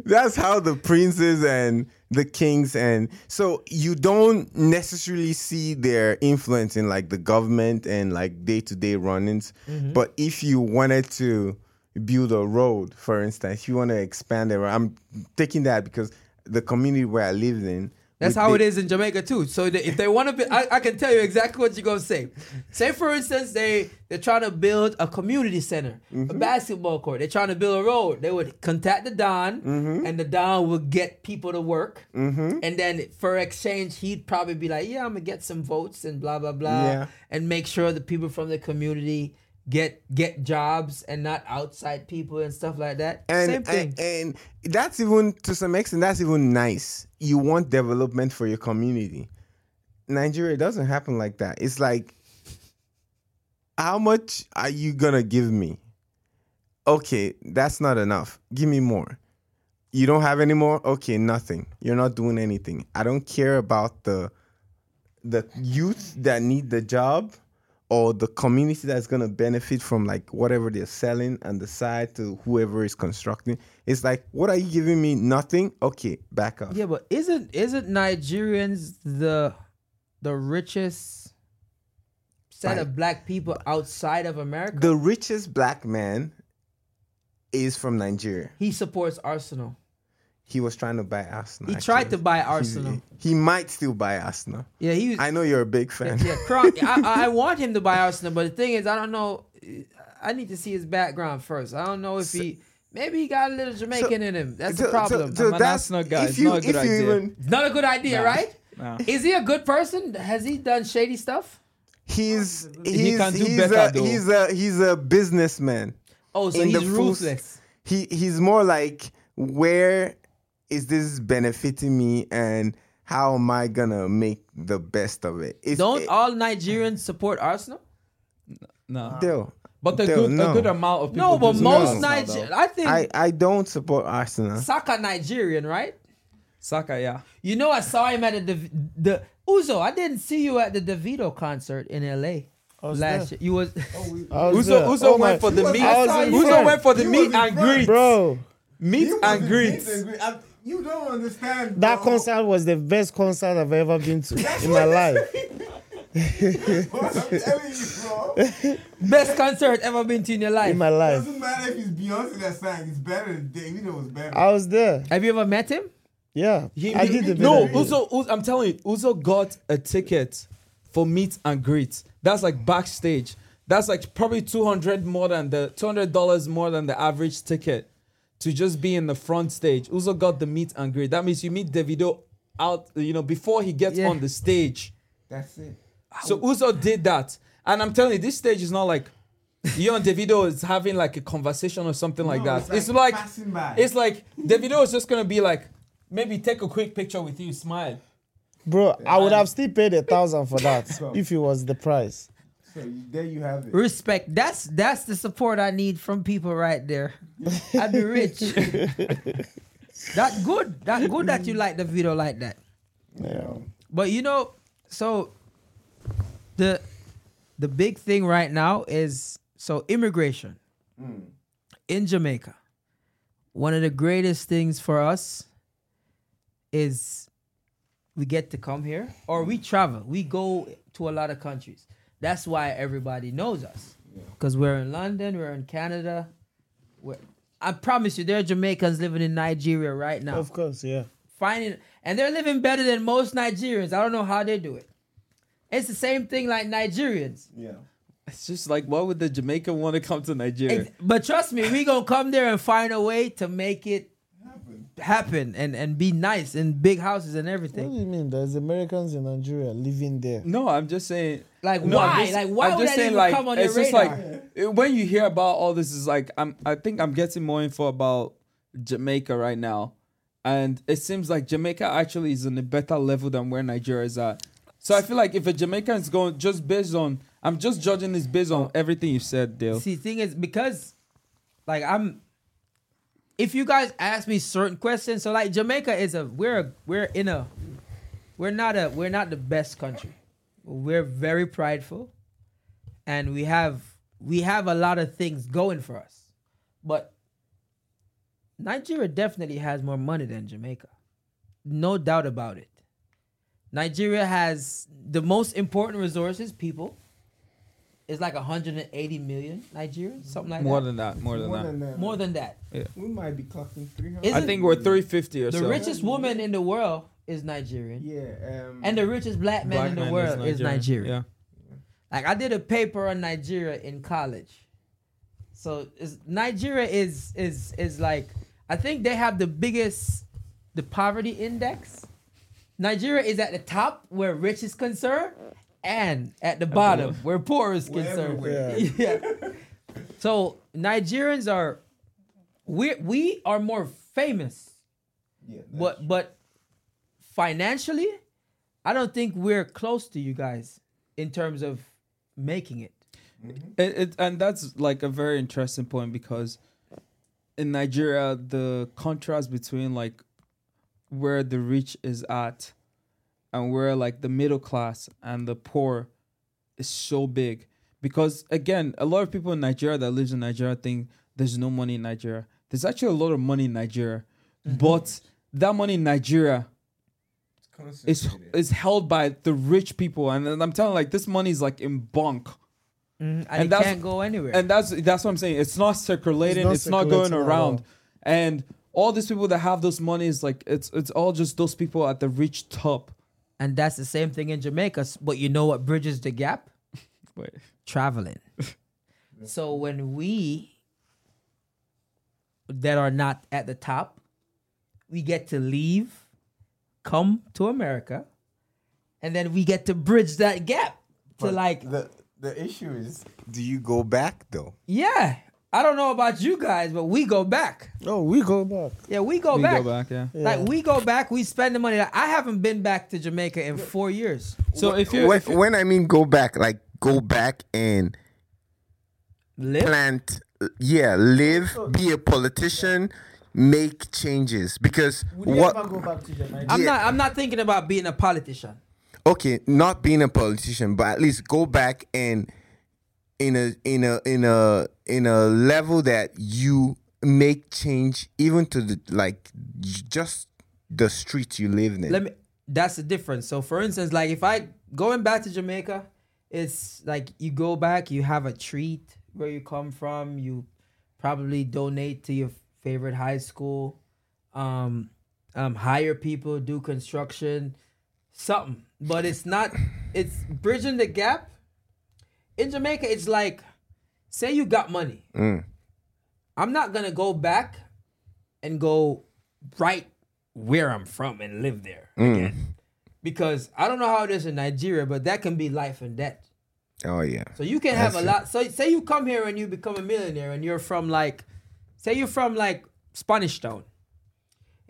That's how the princes and the kings, and so you don't necessarily see their influence in like the government and like day to day run-ins. Mm-hmm. But if you wanted to build a road, for instance, if you want to expand it, I'm taking that because the community where I live in, that's how it is in Jamaica too. So they, if they want to be, I, I can tell you exactly what you're gonna say. Say for instance they they're trying to build a community center, mm-hmm. a basketball court, they're trying to build a road, they would contact the don, mm-hmm. and the don would get people to work, mm-hmm. and then for exchange he'd probably be like, yeah, I'm gonna get some votes and blah blah blah, yeah. and make sure the people from the community Get get jobs and not outside people and stuff like that. And, Same thing. And, and that's even, to some extent, that's even nice. You want development for your community. Nigeria doesn't happen like that. It's like, how much are you going to give me? Okay, that's not enough. Give me more. You don't have any more? Okay, nothing. You're not doing anything. I don't care about the the youth that need the job, or the community that's going to benefit from like whatever they're selling and the side to whoever is constructing. It's like, what are you giving me? Nothing? Okay, back up. Yeah, but isn't isn't Nigerians the the richest set like, of black people outside of America? The richest black man is from Nigeria. He supports Arsenal. He was trying to buy Arsenal. He actually. tried to buy Arsenal. He, he might still buy Arsenal. Yeah, he. Was, I know you're a big fan. Yeah, yeah. Cronk, I, I want him to buy Arsenal, but the thing is, I don't know. I need to see his background first. I don't know if so, he. Maybe he got a little Jamaican so, in him. That's so, the problem. So, so that's, that's not, guy. It's you, not a good idea. Even, not a good idea, no. right? No. Is he a good person? Has he done shady stuff? He's he's he can do he's, better, a, he's a he's a businessman. Oh, so in he's ruthless. First, he he's more like, where is this benefiting me, and how am I gonna make the best of it? It's, Don't it, all Nigerians support Arsenal? No, no. But a They'll, good no. a good amount of people. No, but most no. Nigerians, I think I, I don't support Arsenal. Saka, Nigerian, right? Saka, yeah. You know, I saw him at the, the, the Uzo. I didn't see you at the Davido concert in L A last there. year. You was, oh, we, was Uzo. Uzo oh, went for the meet. Uzo went for the you meet and greet, bro. Meet and greet. You don't understand. Bro. That concert was the best concert I've ever been to in my life. you, Best concert ever been to in your life. In my life. It doesn't matter if it's Beyonce that sang. It's better than Davido was better. I was there. Have you ever met him? Yeah, he, I he, did the video. No, Uzo, Uzo, I'm telling you, Uzo got a ticket for meet and greet. That's like backstage. That's like probably two hundred dollars more than the two hundred dollars more than the average ticket to just be in the front stage. Uzo got the meet and greet. That means you meet Davido out, you know, before he gets yeah. on the stage. That's it. So Uzo did that. And I'm telling you, this stage is not like you and Davido is having like a conversation or something no, like that. It's like, it's like, it's like Davido is just going to be like, maybe take a quick picture with you, smile. Bro, yeah, I would have still paid a thousand for that so, if it was the price. So there you have it. Respect. That's that's the support I need from people right there. I'd be rich. That's good. That's good that you like the video like that. Yeah. But you know, so... The the big thing right now is, so immigration mm. in Jamaica. One of the greatest things for us is we get to come here, or we travel. We go to a lot of countries. That's why everybody knows us. Because yeah. we're in London, we're in Canada. We're, I promise you, there are Jamaicans living in Nigeria right now. Of course, yeah. Finding, and they're living better than most Nigerians. I don't know how they do it. It's the same thing like Nigerians. Yeah. It's just like, why would the Jamaican want to come to Nigeria? It's, but trust me, we going to come there and find a way to make it happen, happen and, and be nice in big houses and everything. What do you mean? There's Americans in Nigeria living there. No, I'm just saying. Like, no, why? Just, like, why I'm would that even like, come on your radar? It's just like, yeah. when you hear about all this, it's like, I'm, I think I'm getting more info about Jamaica right now. And it seems like Jamaica actually is on a better level than where Nigeria is at. So I feel like if a Jamaican is going just based on, I'm just judging this based on everything you said, Dale. See, thing is, because, like, I'm, if you guys ask me certain questions, so like Jamaica is a, we're a, we're in a, we're not a, we're not the best country. We're very prideful, and we have, we have a lot of things going for us, but Nigeria definitely has more money than Jamaica, no doubt about it. Nigeria has the most important resources, people. It's like one hundred eighty million Nigerians, something like more that. More than that, more than more that. Than that. More than that. Yeah. We might be clocking three hundred. Isn't I think we're three fifty or the so. The richest woman in the world is Nigerian. Yeah. Um, and the richest black man black in the man world is Nigerian. Is Nigerian. Yeah. Like, I did a paper on Nigeria in college. So is, Nigeria is is is like, I think they have the biggest, the poverty index. Nigeria is at the top where rich is concerned, and at the bottom where poor is concerned. Yeah. So Nigerians are, we we are more famous, yeah, but true. but financially, I don't think we're close to you guys in terms of making it. Mm-hmm. It, it and that's like a very interesting point, because in Nigeria the contrast between like where the rich is at and where like the middle class and the poor is so big, because again, a lot of people in Nigeria that lives in Nigeria think there's no money in Nigeria. There's actually a lot of money in Nigeria, mm-hmm. but that money in Nigeria is is held by the rich people, and I'm telling you, like, this money is like in bunk. Mm, and, and it that's, can't go anywhere. And that's that's what I'm saying. It's not circulating. It's not, it's circulating not going around. And all these people that have those monies, like it's it's all just those people at the rich top. And that's the same thing in Jamaica. But you know what bridges the gap? Wait. Traveling. So when we that are not at the top, we get to leave, come to America, and then we get to bridge that gap but to like... The, the issue is, do you go back though? Yeah. I don't know about you guys, but we go back. Oh, we go back. Yeah, we go we back. We go back, yeah. yeah. Like, we go back, we spend the money. I haven't been back to Jamaica in four years. So when, if you... When, when I mean go back, like go back and live? Plant, yeah, live, be a politician, make changes. Because would what... You ever go back to Jamaica? I'm, yeah. not, I'm not thinking about being a politician. Okay, not being a politician, but at least go back and... In a in a in a in a level that you make change, even to the like just the streets you live in. Let me. That's the difference. So, for instance, like if I going back to Jamaica, it's like you go back, you have a treat where you come from. You probably donate to your favorite high school, um, um, hire people, do construction, something. But it's not. It's bridging the gap. In Jamaica, it's like, say you got money. Mm. I'm not going to go back and go right where I'm from and live there mm. again. Because I don't know how it is in Nigeria, but that can be life and death. Oh, yeah. So you can That's have a lot. It. So say you come here and you become a millionaire and you're from like, say you're from like Spanish Town.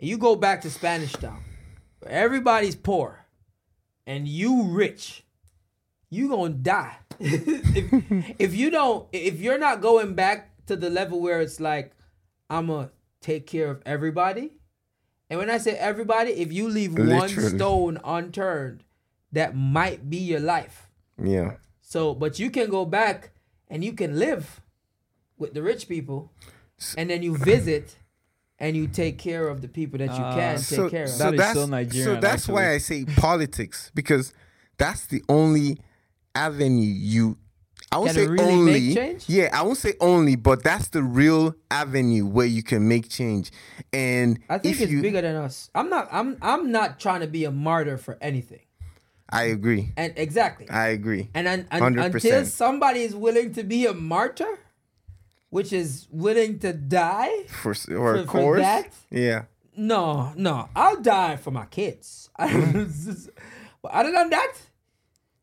And you go back to Spanish Town. Where everybody's poor and you rich. You gonna die. if, if you don't, if you're not going back to the level where it's like, I'm gonna take care of everybody. And when I say everybody, if you leave Literally. one stone unturned, that might be your life. Yeah. So, but you can go back and you can live with the rich people and then you visit and you take care of the people that you uh, can take so, care of. So that is that's, so Nigerian. So that's actually. why I say politics, because that's the only... avenue you I won't say really only yeah I won't say only but that's the real avenue where you can make change. And I think it's you, bigger than us. I'm not I'm I'm not trying to be a martyr for anything. I agree. And exactly. I agree. And un, un, until somebody is willing to be a martyr, which is willing to die for or for, course. for that. Yeah. No, no. I'll die for my kids. But other than that,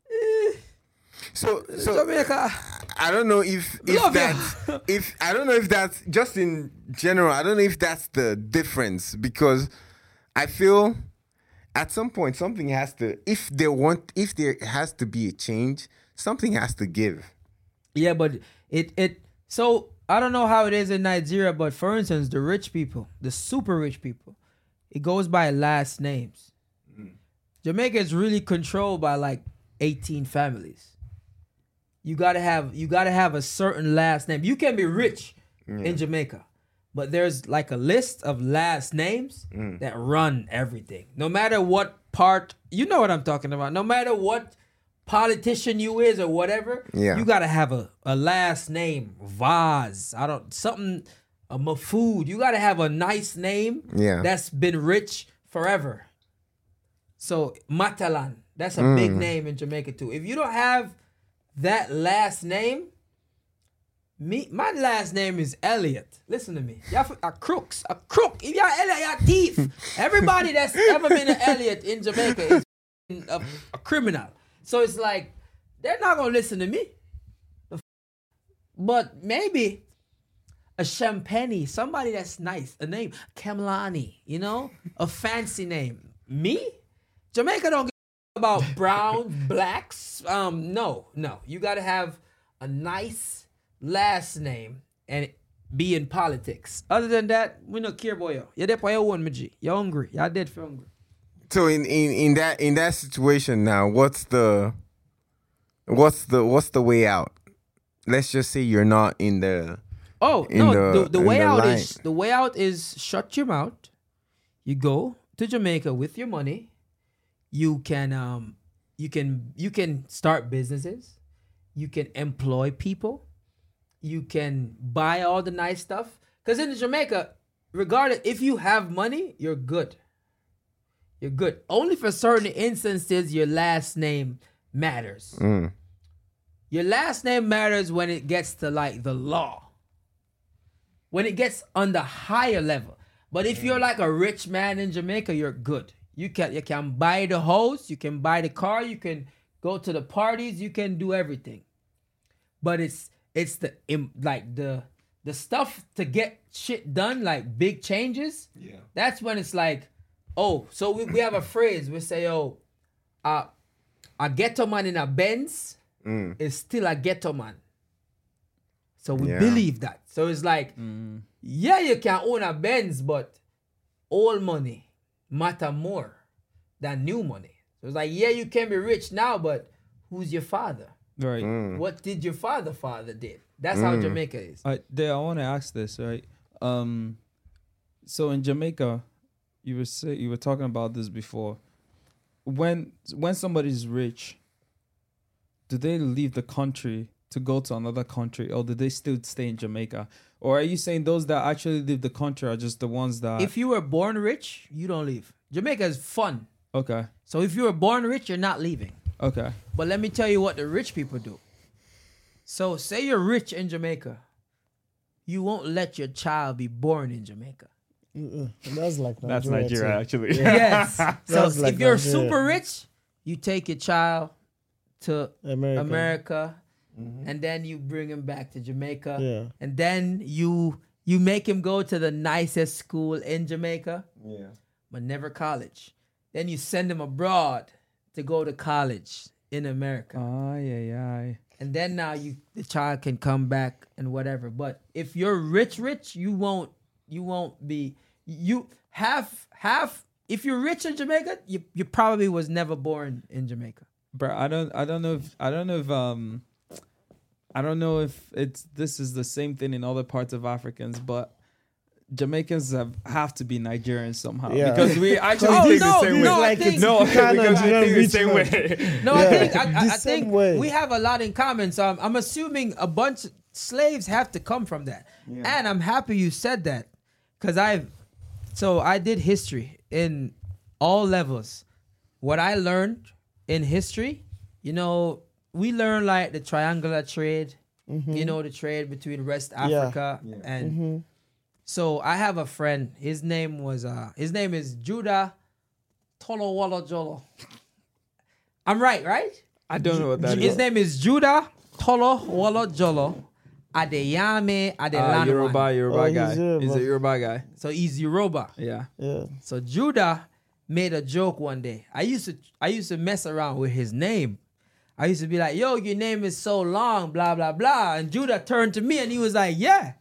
eh, So, so I don't know if if that if I don't know if that's just in general. I don't know if that's the difference, because I feel at some point something has to. If they want, if there has to be a change, something has to give. Yeah, but it it. So I don't know how it is in Nigeria, but for instance, the rich people, the super rich people, it goes by last names. Mm. Jamaica is really controlled by like eighteen families. You gotta have you gotta have a certain last name. You can be rich yeah. in Jamaica, but there's like a list of last names mm. that run everything. No matter what part, you know what I'm talking about. No matter what politician you is or whatever, yeah. you gotta have a, a last name. Vaz, I don't something a Mafood. You gotta have a nice name yeah. that's been rich forever. So Matalan, that's a mm. big name in Jamaica too. If you don't have that last name, me, my last name is Elliot. Listen to me. Y'all a crooks, a crook. If y'all Elliot, y'all thief. Everybody that's ever been an Elliot in Jamaica is a, a criminal. So it's like, they're not going to listen to me. But maybe a Champagne, somebody that's nice, a name, Kamlani, you know, a fancy name. Me? Jamaica don't give about brown, blacks. Um, no, no. You got to have a nice last name and be in politics. Other than that, we don't care about you. You're there for your own, Maji. You're hungry. You're dead for hungry. So in, in, in that in that situation now, what's the what's the what's the way out? Let's just say you're not in the oh in no the, the, the way the out line. is the way out is shut your mouth. You go to Jamaica with your money. You can um you can you can start businesses. you can employ people, you can buy all the nice stuff. Because in Jamaica, regardless, if you have money, you're good. You're good. Only for certain instances, your last name matters. Mm. Your last name matters when it gets to like the law. When it gets on the higher level. But if you're like a rich man in Jamaica, you're good. You can you can buy the house, you can buy the car, you can go to the parties, you can do everything. But it's it's the like the the stuff to get shit done, like big changes. Yeah. That's when it's like, oh, so we, we have a phrase. We say, oh, uh, a ghetto man in a Benz mm. is still a ghetto man. So we yeah. believe that. So it's like, mm. yeah, you can own a Benz, but old money matter more than new money. So it's like, yeah, you can be rich now, but who's your father? Right. Mm. What did your father father did? That's mm. how Jamaica is. I, Dave, I want to ask this, right? Um, so in Jamaica, you were say, you were talking about this before. When when somebody's rich, do they leave the country to go to another country, or do they still stay in Jamaica? Or are you saying those that actually leave the country are just the ones that? If you were born rich, you don't leave. Jamaica is fun. Okay. So if you were born rich, you're not leaving. Okay. But let me tell you what the rich people do. So say you're rich in Jamaica, you won't let your child be born in Jamaica. Mm-mm. That's like Nigeria. That's Nigeria, too. Actually. Yeah. Yes. So like if you're Nigeria. Super rich, you take your child to America, America mm-hmm. and then you bring him back to Jamaica. Yeah. And then you you make him go to the nicest school in Jamaica, yeah, but never college. Then you send him abroad to go to college in America. Oh, yeah, yeah. And then now you the child can come back and whatever. But if you're rich, rich, you won't you won't be you half half if you're rich in Jamaica, you, you probably was never born in Jamaica. Bro, I don't I don't know if I don't know if um I don't know if it's this is the same thing in other parts of Africans, but Jamaicans have, have to be Nigerians somehow yeah. because we actually oh, think no, the same no, way. I think, no, because I think the same way. No, yeah. I think I, I, I think way. We have a lot in common. So I'm, I'm assuming a bunch of slaves have to come from that. Yeah. And I'm happy you said that because I've so I did history in all levels. What I learned in history, you know, we learned like the triangular trade. Mm-hmm. You know, the trade between West Africa yeah. Yeah. and. Mm-hmm. So I have a friend. His name was uh, his name is Judah Tolowolojolo. I'm right, right? I don't know what that J- is. His name is Judah Tolowolojolo Adeyame Adelanwa. Uh, Yoruba, Yoruba oh, guy. He's, Yoruba. He's a Yoruba guy. So he's Yoruba. Yeah. Yeah. So Judah made a joke one day. I used to I used to mess around with his name. I used to be like, "Yo, your name is so long, blah blah blah." And Judah turned to me and he was like, "Yeah.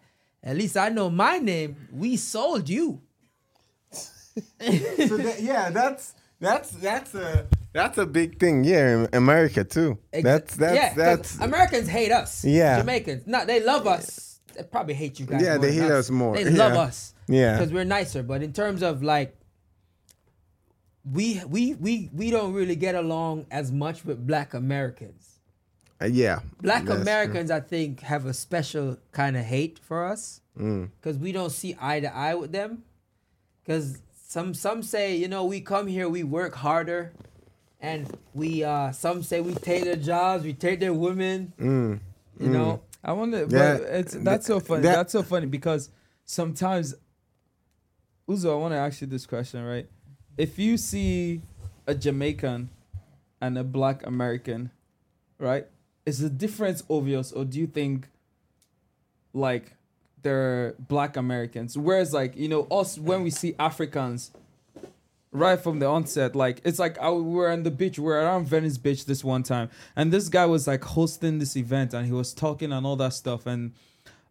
At least I know my name. We sold you." So that, yeah, that's that's that's a that's a big thing. Yeah, in America too. That's that's yeah, that's Americans hate us. Yeah, Jamaicans. No, they love us. They probably hate you guys. Yeah, more they hate us. us more. They yeah. love us. Yeah, because we're nicer. But in terms of like, we we we we don't really get along as much with Black Americans. Uh, yeah. Black That's Americans, true. I think, have a special kind of hate for us because mm. we don't see eye to eye with them. Because some some say, you know, we come here, we work harder, and we uh, some say we take their jobs, we take their women. Mm. You mm. know, I wonder. That, but it's that's so funny. That, that's so funny because sometimes, Uzo, I want to ask you this question, right? If you see a Jamaican and a Black American, right? Is the difference obvious, or do you think, like, they're Black Americans? Whereas, like, you know, us, when we see Africans, right from the onset, like, it's like I, we're on the beach, we're around Venice Beach this one time, and this guy was, like, hosting this event, and he was talking and all that stuff, and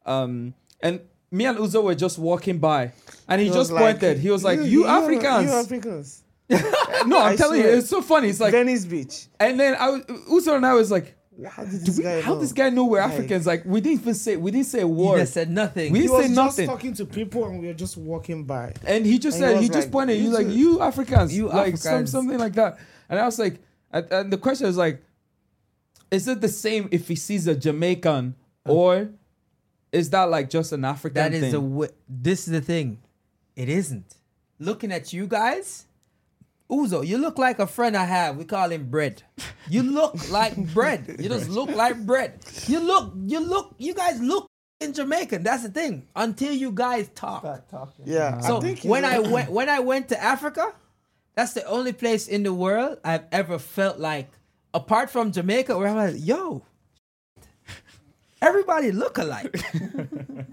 um, and me and Uzo were just walking by, and he, he just pointed. Like, he was like, you, you Africans. You Africans. No, I'm I telling you, it's so funny. It's like... Venice Beach. And then I, Uzo and I was like... How did this, we, guy, how know? this guy know we're like, Africans? Like we didn't even say we didn't say a word. He said nothing. We didn't he say was nothing. Just talking to people and we were just walking by. And he just and said he, he just like, pointed. He was like, "You Africans, you like Africans. Some, something like that." And I was like, and the question is like, Is it the same if he sees a Jamaican, or is that like just an African that thing? That is a w- this is the thing. It isn't. Looking at you guys, Uzo, you look like a friend I have. We call him Bread. You look like bread. You just look like bread. You look, you look, you guys look in Jamaican. That's the thing. Until you guys talk. Yeah. So I think when I went when I went to Africa, that's the only place in the world I've ever felt like, apart from Jamaica, where I'm like, yo, everybody look alike.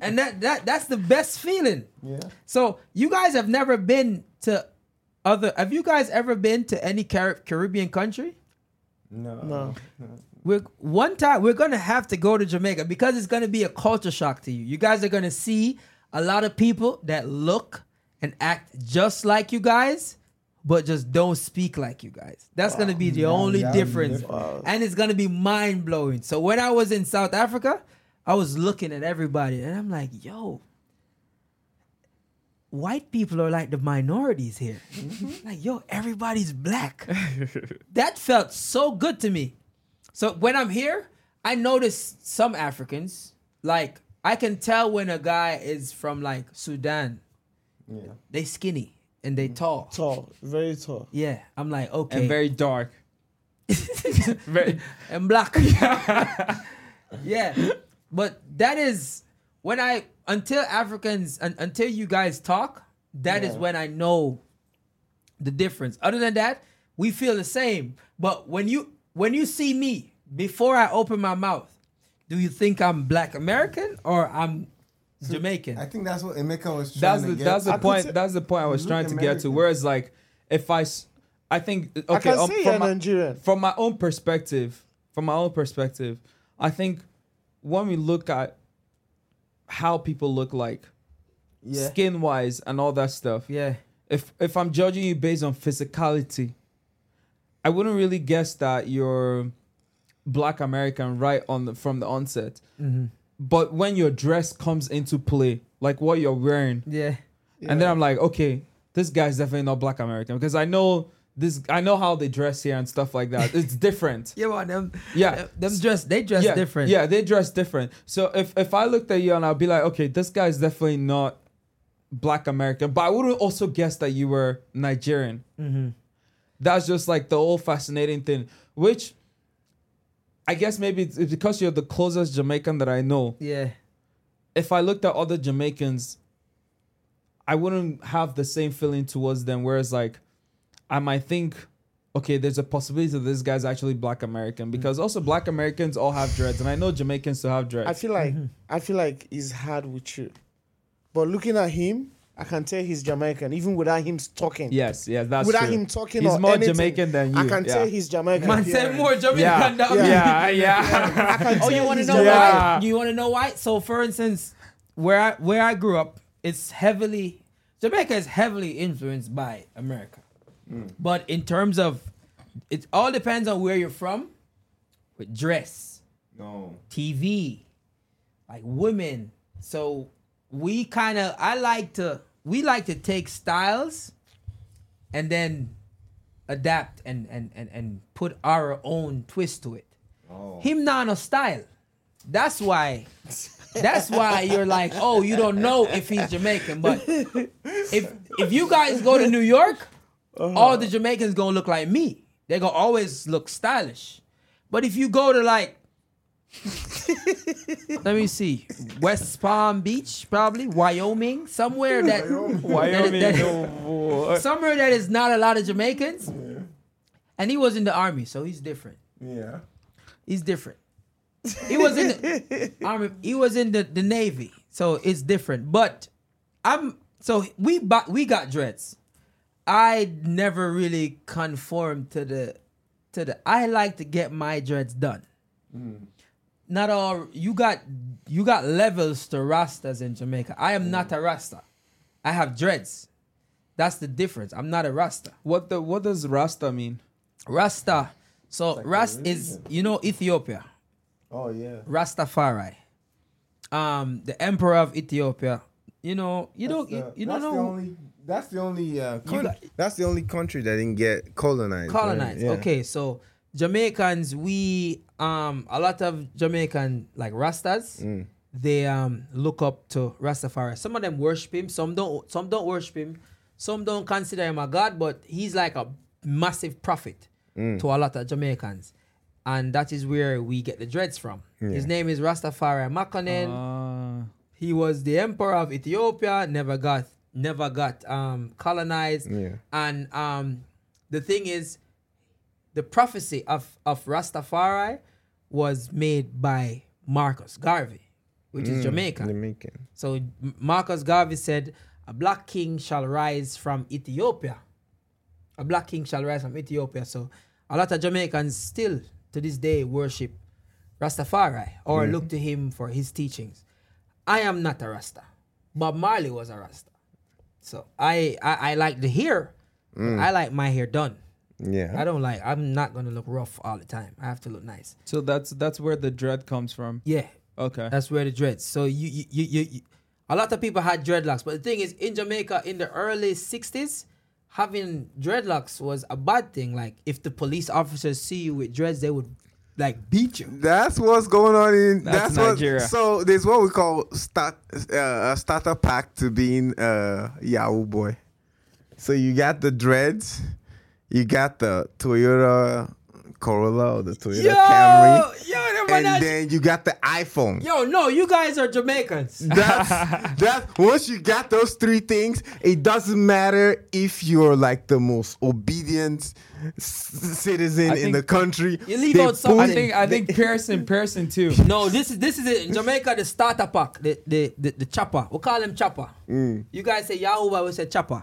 And that, that that's the best feeling. Yeah. So you guys have never been to other, have you guys ever been to any Car- Caribbean country? No. No. We're, one time, we're going to have to go to Jamaica because it's going to be a culture shock to you. You guys are going to see a lot of people that look and act just like you guys, but just don't speak like you guys. That's wow, going to be the man, only difference. Wow. And it's going to be mind-blowing. So when I was in South Africa, I was looking at everybody, and I'm like, yo, white people are like the minorities here. Mm-hmm. Like, yo, everybody's black. That felt so good to me. So when I'm here, I notice some Africans. Like, I can tell when a guy is from, like, Sudan. Yeah. They skinny. And they tall. Tall. Very tall. Yeah. I'm like, okay. And very dark. very and black. Yeah. But that is when I, until Africans, un, until you guys talk, that yeah. is when I know the difference. Other than that, we feel the same. But when you, when you see me, before I open my mouth, do you think I'm Black American or I'm So Jamaican? I think that's what Emeka was trying that's to the, get. That's the I point. Say, that's the point I was trying to American. Get to. Whereas, like, if I, I think okay, I can um, see from, my, Nigerian. from my own perspective, from my own perspective, I think when we look at how people look like, yeah. skin wise and all that stuff, yeah. If if I'm judging you based on physicality, I wouldn't really guess that you're Black American right on the, from the onset. Mm-hmm. But when your dress comes into play, like what you're wearing, yeah. yeah, and then I'm like, okay, this guy's definitely not Black American because I know this, I know how they dress here and stuff like that. It's different. yeah, well, them, yeah, them dress, they dress yeah, different. Yeah, they dress different. So if if I looked at you and I'd be like, okay, this guy's definitely not Black American, but I wouldn't also guess that you were Nigerian. Mm-hmm. That's just like the whole fascinating thing, which. I guess maybe it's because you're the closest Jamaican that I know. Yeah. If I looked at other Jamaicans, I wouldn't have the same feeling towards them. Whereas, like, I might think, okay, there's a possibility that this guy's actually Black American because mm-hmm. also Black Americans all have dreads, and I know Jamaicans still have dreads. I feel like mm-hmm. I feel like it's hard with you, but looking at him, I can tell he's Jamaican even without him talking. Yes, yes, that's without true. Him talking, he's or more anything, Jamaican than you. I can yeah. tell he's Jamaican. Man said more Jamaican yeah. than yeah. yeah, yeah. yeah. I can oh, you want to know yeah. why? You want to know why? So, for instance, where I, where I grew up, it's heavily Jamaica is heavily influenced by America, mm. but in terms of it, all depends on where you're from. With dress, no T V, like women, so we kind of I like to. We like to take styles and then adapt and, and, and, and put our own twist to it. Oh. Him not a style. That's why that's why you're like, oh, you don't know if he's Jamaican. But if if you guys go to New York, uh-huh. all the Jamaicans going to look like me. They're going to always look stylish. But if you go to like, let me see, West Palm Beach, probably Wyoming, somewhere that, Wyoming, that, that somewhere that is not a lot of Jamaicans. Yeah. And he was in the army, so he's different. Yeah, he's different. He was in the army. He was in the, the Navy, so it's different. But I'm so we we got dreads. I never really conformed to the to the. I like to get my dreads done. Mm. Not all you got. You got levels to Rastas in Jamaica. I am mm. not a Rasta. I have dreads. That's the difference. I'm not a Rasta. What the? What does Rasta mean? Rasta. So like Rast is you know Ethiopia. Oh yeah. Rastafari. Um, the emperor of Ethiopia. You know you that's don't the, you, you that's don't know. The only, that's the only. Uh, con- got, that's the only country that didn't get colonized. Colonized. Right? Yeah. Okay, so Jamaicans, we um a lot of Jamaican like Rastas, mm. they um look up to Rastafari. Some of them worship him, some don't some don't worship him, some don't consider him a god, but he's like a massive prophet mm. to a lot of Jamaicans. And that is where we get the dreads from. Yeah. His name is Rastafari Makonnen. Uh... He was the emperor of Ethiopia, never got never got um colonized. Yeah. And um the thing is, the prophecy of, of Rastafari was made by Marcus Garvey, which mm, is Jamaican. Jamaican. So Marcus Garvey said, a black king shall rise from Ethiopia. A black king shall rise from Ethiopia. So a lot of Jamaicans still to this day worship Rastafari or mm. look to him for his teachings. I am not a Rasta. Bob Marley was a Rasta. So I, I, I like the hair. Mm. I like my hair done. Yeah, I don't like. I'm not gonna look rough all the time. I have to look nice. So that's that's where the dread comes from. Yeah. Okay. That's where the dreads. So you you you, you, you a lot of people had dreadlocks, but the thing is, in Jamaica in the early sixties, having dreadlocks was a bad thing. Like if the police officers see you with dreads, they would like beat you. That's what's going on in that's, that's Nigeria. What, so there's what we call start uh, a starter pack to being a uh, Yahoo boy. So you got the dreads. You got the Toyota Corolla or the Toyota yo, Camry. Yo, and not... then you got the iPhone. Yo, no, you guys are Jamaicans. That's, that's, once you got those three things, it doesn't matter if you're like the most obedient citizen in the country. You leave out something. I think, I think Pearson, Pearson too. No, this is this is it. In Jamaica, the starter pack, the, the, the, the chopper. We call him chopper. Mm. You guys say Yahuwah, we say chopper.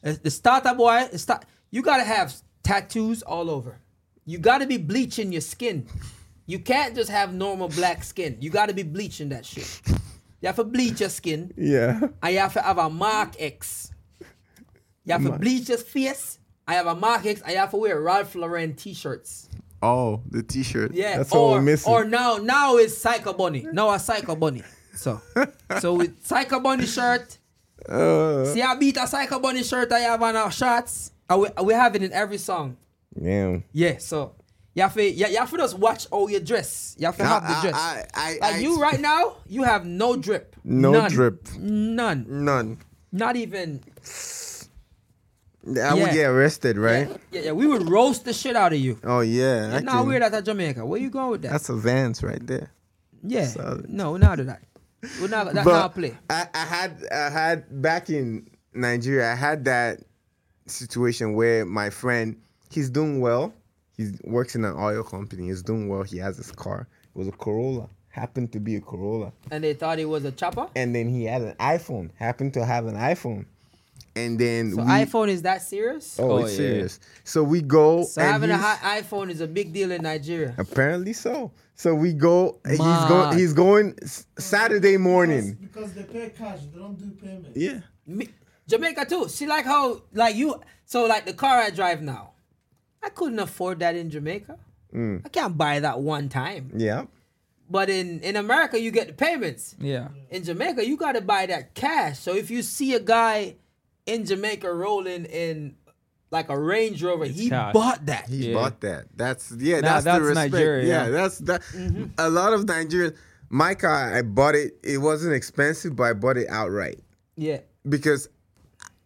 The starter boy, the starter... You gotta have tattoos all over. You gotta be bleaching your skin. You can't just have normal black skin. You gotta be bleaching that shit. You have to bleach your skin. Yeah. I have to have a Mark X. You have to bleach your face. I have a Mark X. I have to wear Ralph Lauren t-shirts. Oh, the t-shirt. Yeah. That's or, what we're missing. Or now, now is Psycho Bunny. Now a Psycho Bunny. So, so with Psycho Bunny shirt. Uh. See, I beat a Psycho Bunny shirt. I have on our shirts. We, we have it in every song. Yeah. Yeah, so you have to, you, you have to just watch all your dress. You have to I, have the dress. I, I, I, like I, you right now, you have no drip. No None. drip. None. None. Not even. I yeah. would get arrested, right? Yeah. yeah, yeah. We would roast the shit out of you. Oh, yeah. Now nah, we're not at Jamaica. Where you going with that? That's a Vans right there. Yeah. Solid. No, we're not do that. We're not, that's not a play. I, I had, I had, back in Nigeria, I had that situation where my friend, he's doing well. He works in an oil company. He's doing well. He has his car. It was a Corolla. Happened to be a Corolla. And they thought it was a chopper? And then he had an iPhone. Happened to have an iPhone. And then... So we, iPhone is that serious? Oh, oh it's yeah. serious. So we go... So and having an iPhone is a big deal in Nigeria. Apparently so. So we go... He's, go, he's going Saturday morning. Because, because they pay cash. They don't do payment. Yeah. Me, Jamaica too. See, like how, like you, so like the car I drive now, I couldn't afford that in Jamaica. Mm. I can't buy that one time. Yeah. But in, in America, you get the payments. Yeah. In Jamaica, you got to buy that cash. So if you see a guy in Jamaica rolling in like a Range Rover, it's he cash. bought that. He yeah. bought that. That's, yeah, nah, that's, that's the respect. Nigeria, yeah, yeah, that's, that. Mm-hmm. A lot of Nigerians, my car, I bought it. It wasn't expensive, but I bought it outright. Yeah. Because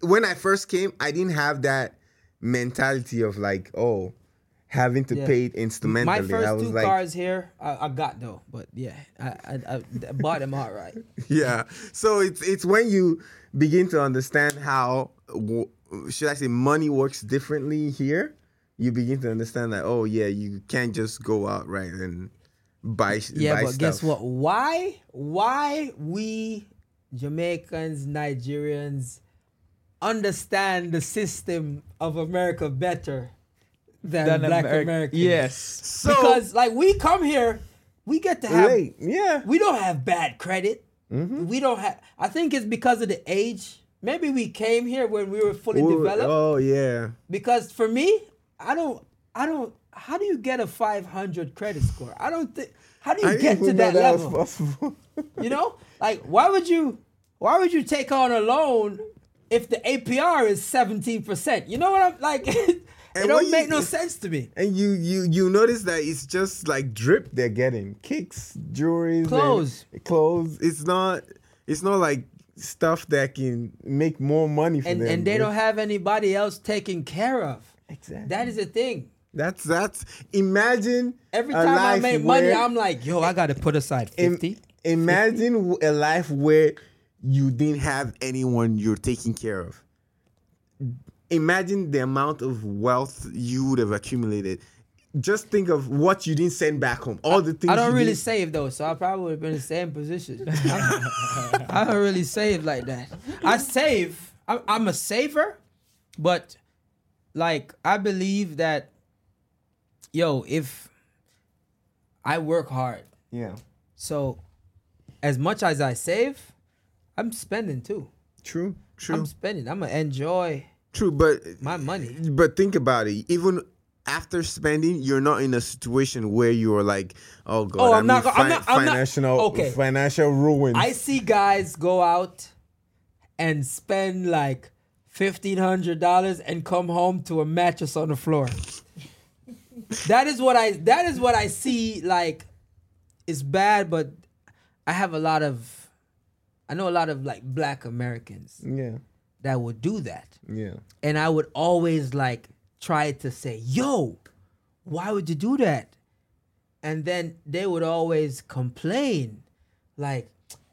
when I first came, I didn't have that mentality of like, oh, having to yeah. pay it instrumentally. My first I was two like, cars here, I, I got though, but yeah, I, I, I, I bought them outright. Yeah, so it's it's when you begin to understand how, should I say, money works differently here. You begin to understand that, oh yeah, you can't just go out right and buy. Yeah, buy but stuff. Guess what? Why? Why we Jamaicans, Nigerians understand the system of America better than, than black Ameri- Americans. Yes. So, because like we come here, we get to have late. Yeah. We don't have bad credit. Mm-hmm. We don't have I think it's because of the age. Maybe we came here when we were fully Ooh, developed. Oh yeah. Because for me, I don't I don't how do you get a five hundred credit score? I don't think how do you I get to that, that level? You know? Like why would you why would you take on a loan if the A P R is seventeen percent? You know what I'm like? It don't make no sense to me. And you you you notice that it's just like drip they're getting. Kicks, jewelry, clothes. Clothes. It's not it's not like stuff that can make more money for and, them. And they don't have anybody else taken care of. Exactly. That is the thing. That's that's imagine every time I make money, I'm like, yo, I gotta put aside fifty. Imagine fifty. A life where you didn't have anyone you're taking care of. Imagine the amount of wealth you would have accumulated. Just think of what you didn't send back home. All the things I don't you really didn't... save though, so I probably would have been in the same position. I, I don't really save like that. I save. I'm, I'm a saver, but like I believe that. Yo, if I work hard, yeah. So, as much as I save, I'm spending too. True, true. I'm spending. I'm gonna enjoy. True, but my money. But think about it. Even after spending, you're not in a situation where you are like, oh god, oh, I'm, I'm not. Fi- I'm not. I'm financial, not. Okay. Financial ruin. I see guys go out and spend like fifteen hundred dollars and come home to a mattress on the floor. That is what I that is what I see, like, it's bad, but I have a lot of, I know a lot of, like, black Americans yeah. that would do that. Yeah. And I would always, like, try to say, yo, why would you do that? And then they would always complain, like,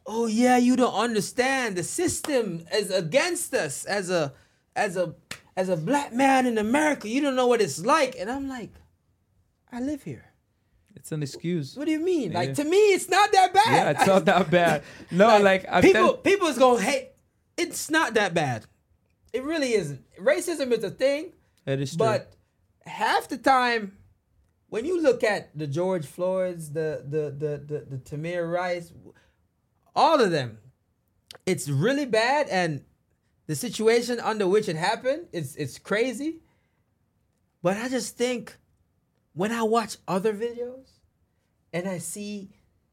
oh, yeah, you don't understand. The system is against us as a, as a, as a black man in America. You don't know what it's like. And I'm like, I live here. It's an excuse. What do you mean? Yeah. Like, to me, it's not that bad. Yeah, it's not that bad. No, like, like people, ten- people's gonna hate. It's not that bad. It really isn't. Racism is a thing. It is true. But half the time, when you look at the George Floyds, the the the the, the, the Tamir Rice, all of them, it's really bad, and the situation under which it happened, it's it's crazy. But I just think, when I watch other videos and I see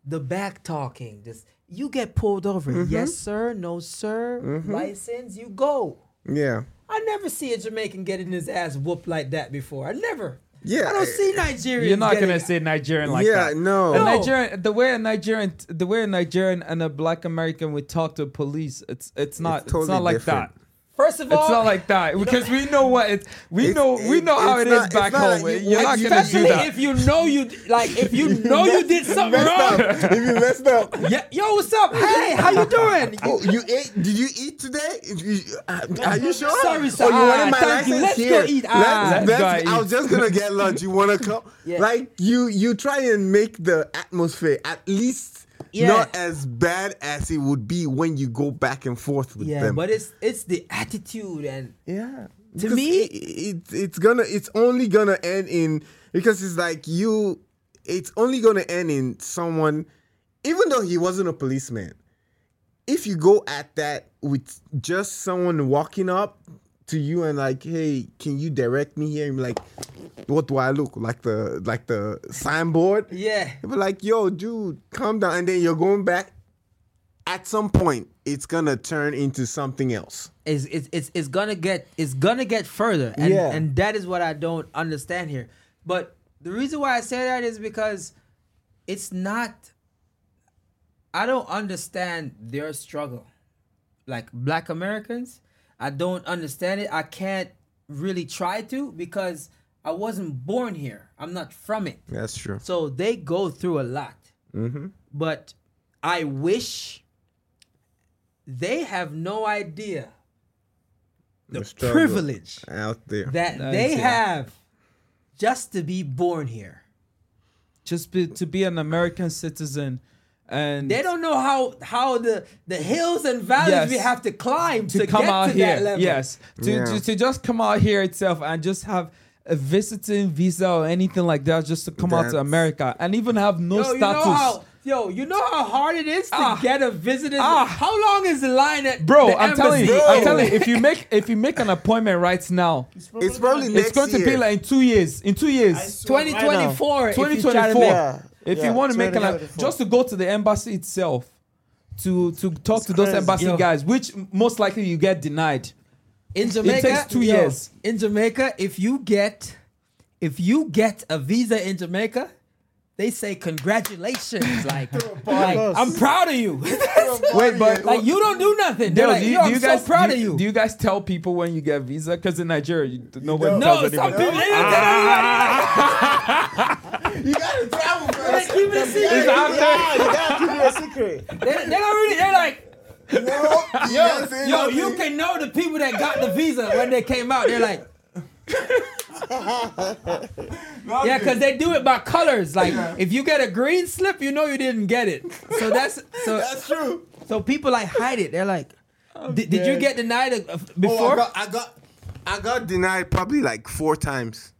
the back talking, this you get pulled over. Mm-hmm. Yes, sir. No, sir. Mm-hmm. License, you go. Yeah. I never see a Jamaican getting his ass whooped like that before. I never. Yeah. I don't see Nigerians. You're not getting... gonna say Nigerian like yeah, that. Yeah, no. no. Nigerian, the way a Nigerian, the way a Nigerian and a Black American would talk to police, it's it's not it's, totally it's not like different. that. First of all, it's not like that because we know what it's we it's, know we know how it not, is back home. Like you, You're not gonna do that. If you know you like, if you know you did something wrong, if you messed up, yeah, yo, what's up? Hey, how you doing? Oh, you ate? Did you eat today? Are you sure? Sorry, sir. Oh, you wanted my license? Let's Here. go eat. Ah. Let's, let's, let's, I was just gonna get lunch. You wanna come? Yeah. Like you, you try and make the atmosphere at least. Yeah. Not as bad as it would be when you go back and forth with yeah, them. Yeah, but it's it's the attitude and yeah. To me, it, it it's gonna it's only gonna end in because it's like you. It's only gonna end in someone, even though he wasn't a policeman. If you go at that with just someone walking up to you and like, hey, can you direct me here? And like, what do I look like the like the signboard? Yeah. But like, yo, dude, calm down. And then you're going back. At some point, it's gonna turn into something else. It's it's it's, it's gonna get it's gonna get further. And yeah. and that is what I don't understand here. But the reason why I say that is because it's not. I don't understand their struggle, like Black Americans. I don't understand it. I can't really try to because I wasn't born here. I'm not from it. That's true. So they go through a lot. Mm-hmm. But I wish they have no idea the, the privilege out there that no, they have just to be born here. Just be, to be an American citizen. And they don't know how, how the, the hills and valleys yes, we have to climb to, to come get out to here. That level. Yes, to, yeah. to to just come out here itself and just have a visiting visa or anything like that, just to come That's... out to America and even have no yo, status. You know how, yo, you know how hard it is to ah, get a visiting. Ah, how long is the line at bro? The I'm embassy? telling you, bro. I'm telling you, if you make if you make an appointment right now, it's probably, it's probably next it's going year. to be like in two years. In two years, twenty twenty-four twenty twenty-four If yeah, you want to make like just to go to the embassy itself to to talk it's to those crazy, embassy yo. guys, which most likely you get denied. In Jamaica, it takes two yo, years. In Jamaica, if you get if you get a visa in Jamaica, they say congratulations. Like, like I'm proud of you. Wait, but like you don't do nothing. They're like, do you, yo, do I'm you guys, so proud do, of you. Do you guys tell people when you get a visa? Because in Nigeria, you, nobody no, tells anybody. No, some people. Ah. You gotta travel, bro. They keep it a secret. You gotta keep it a secret. They don't really. They're like. Yo, yo, yo you can know the people that got the visa when they came out. They're like, yeah, because they do it by colors. Like, if you get a green slip, you know you didn't get it. So that's so that's true. So people like hide it. They're like, did you get denied a, a, before? Oh, I got, I got, I got denied probably like four times.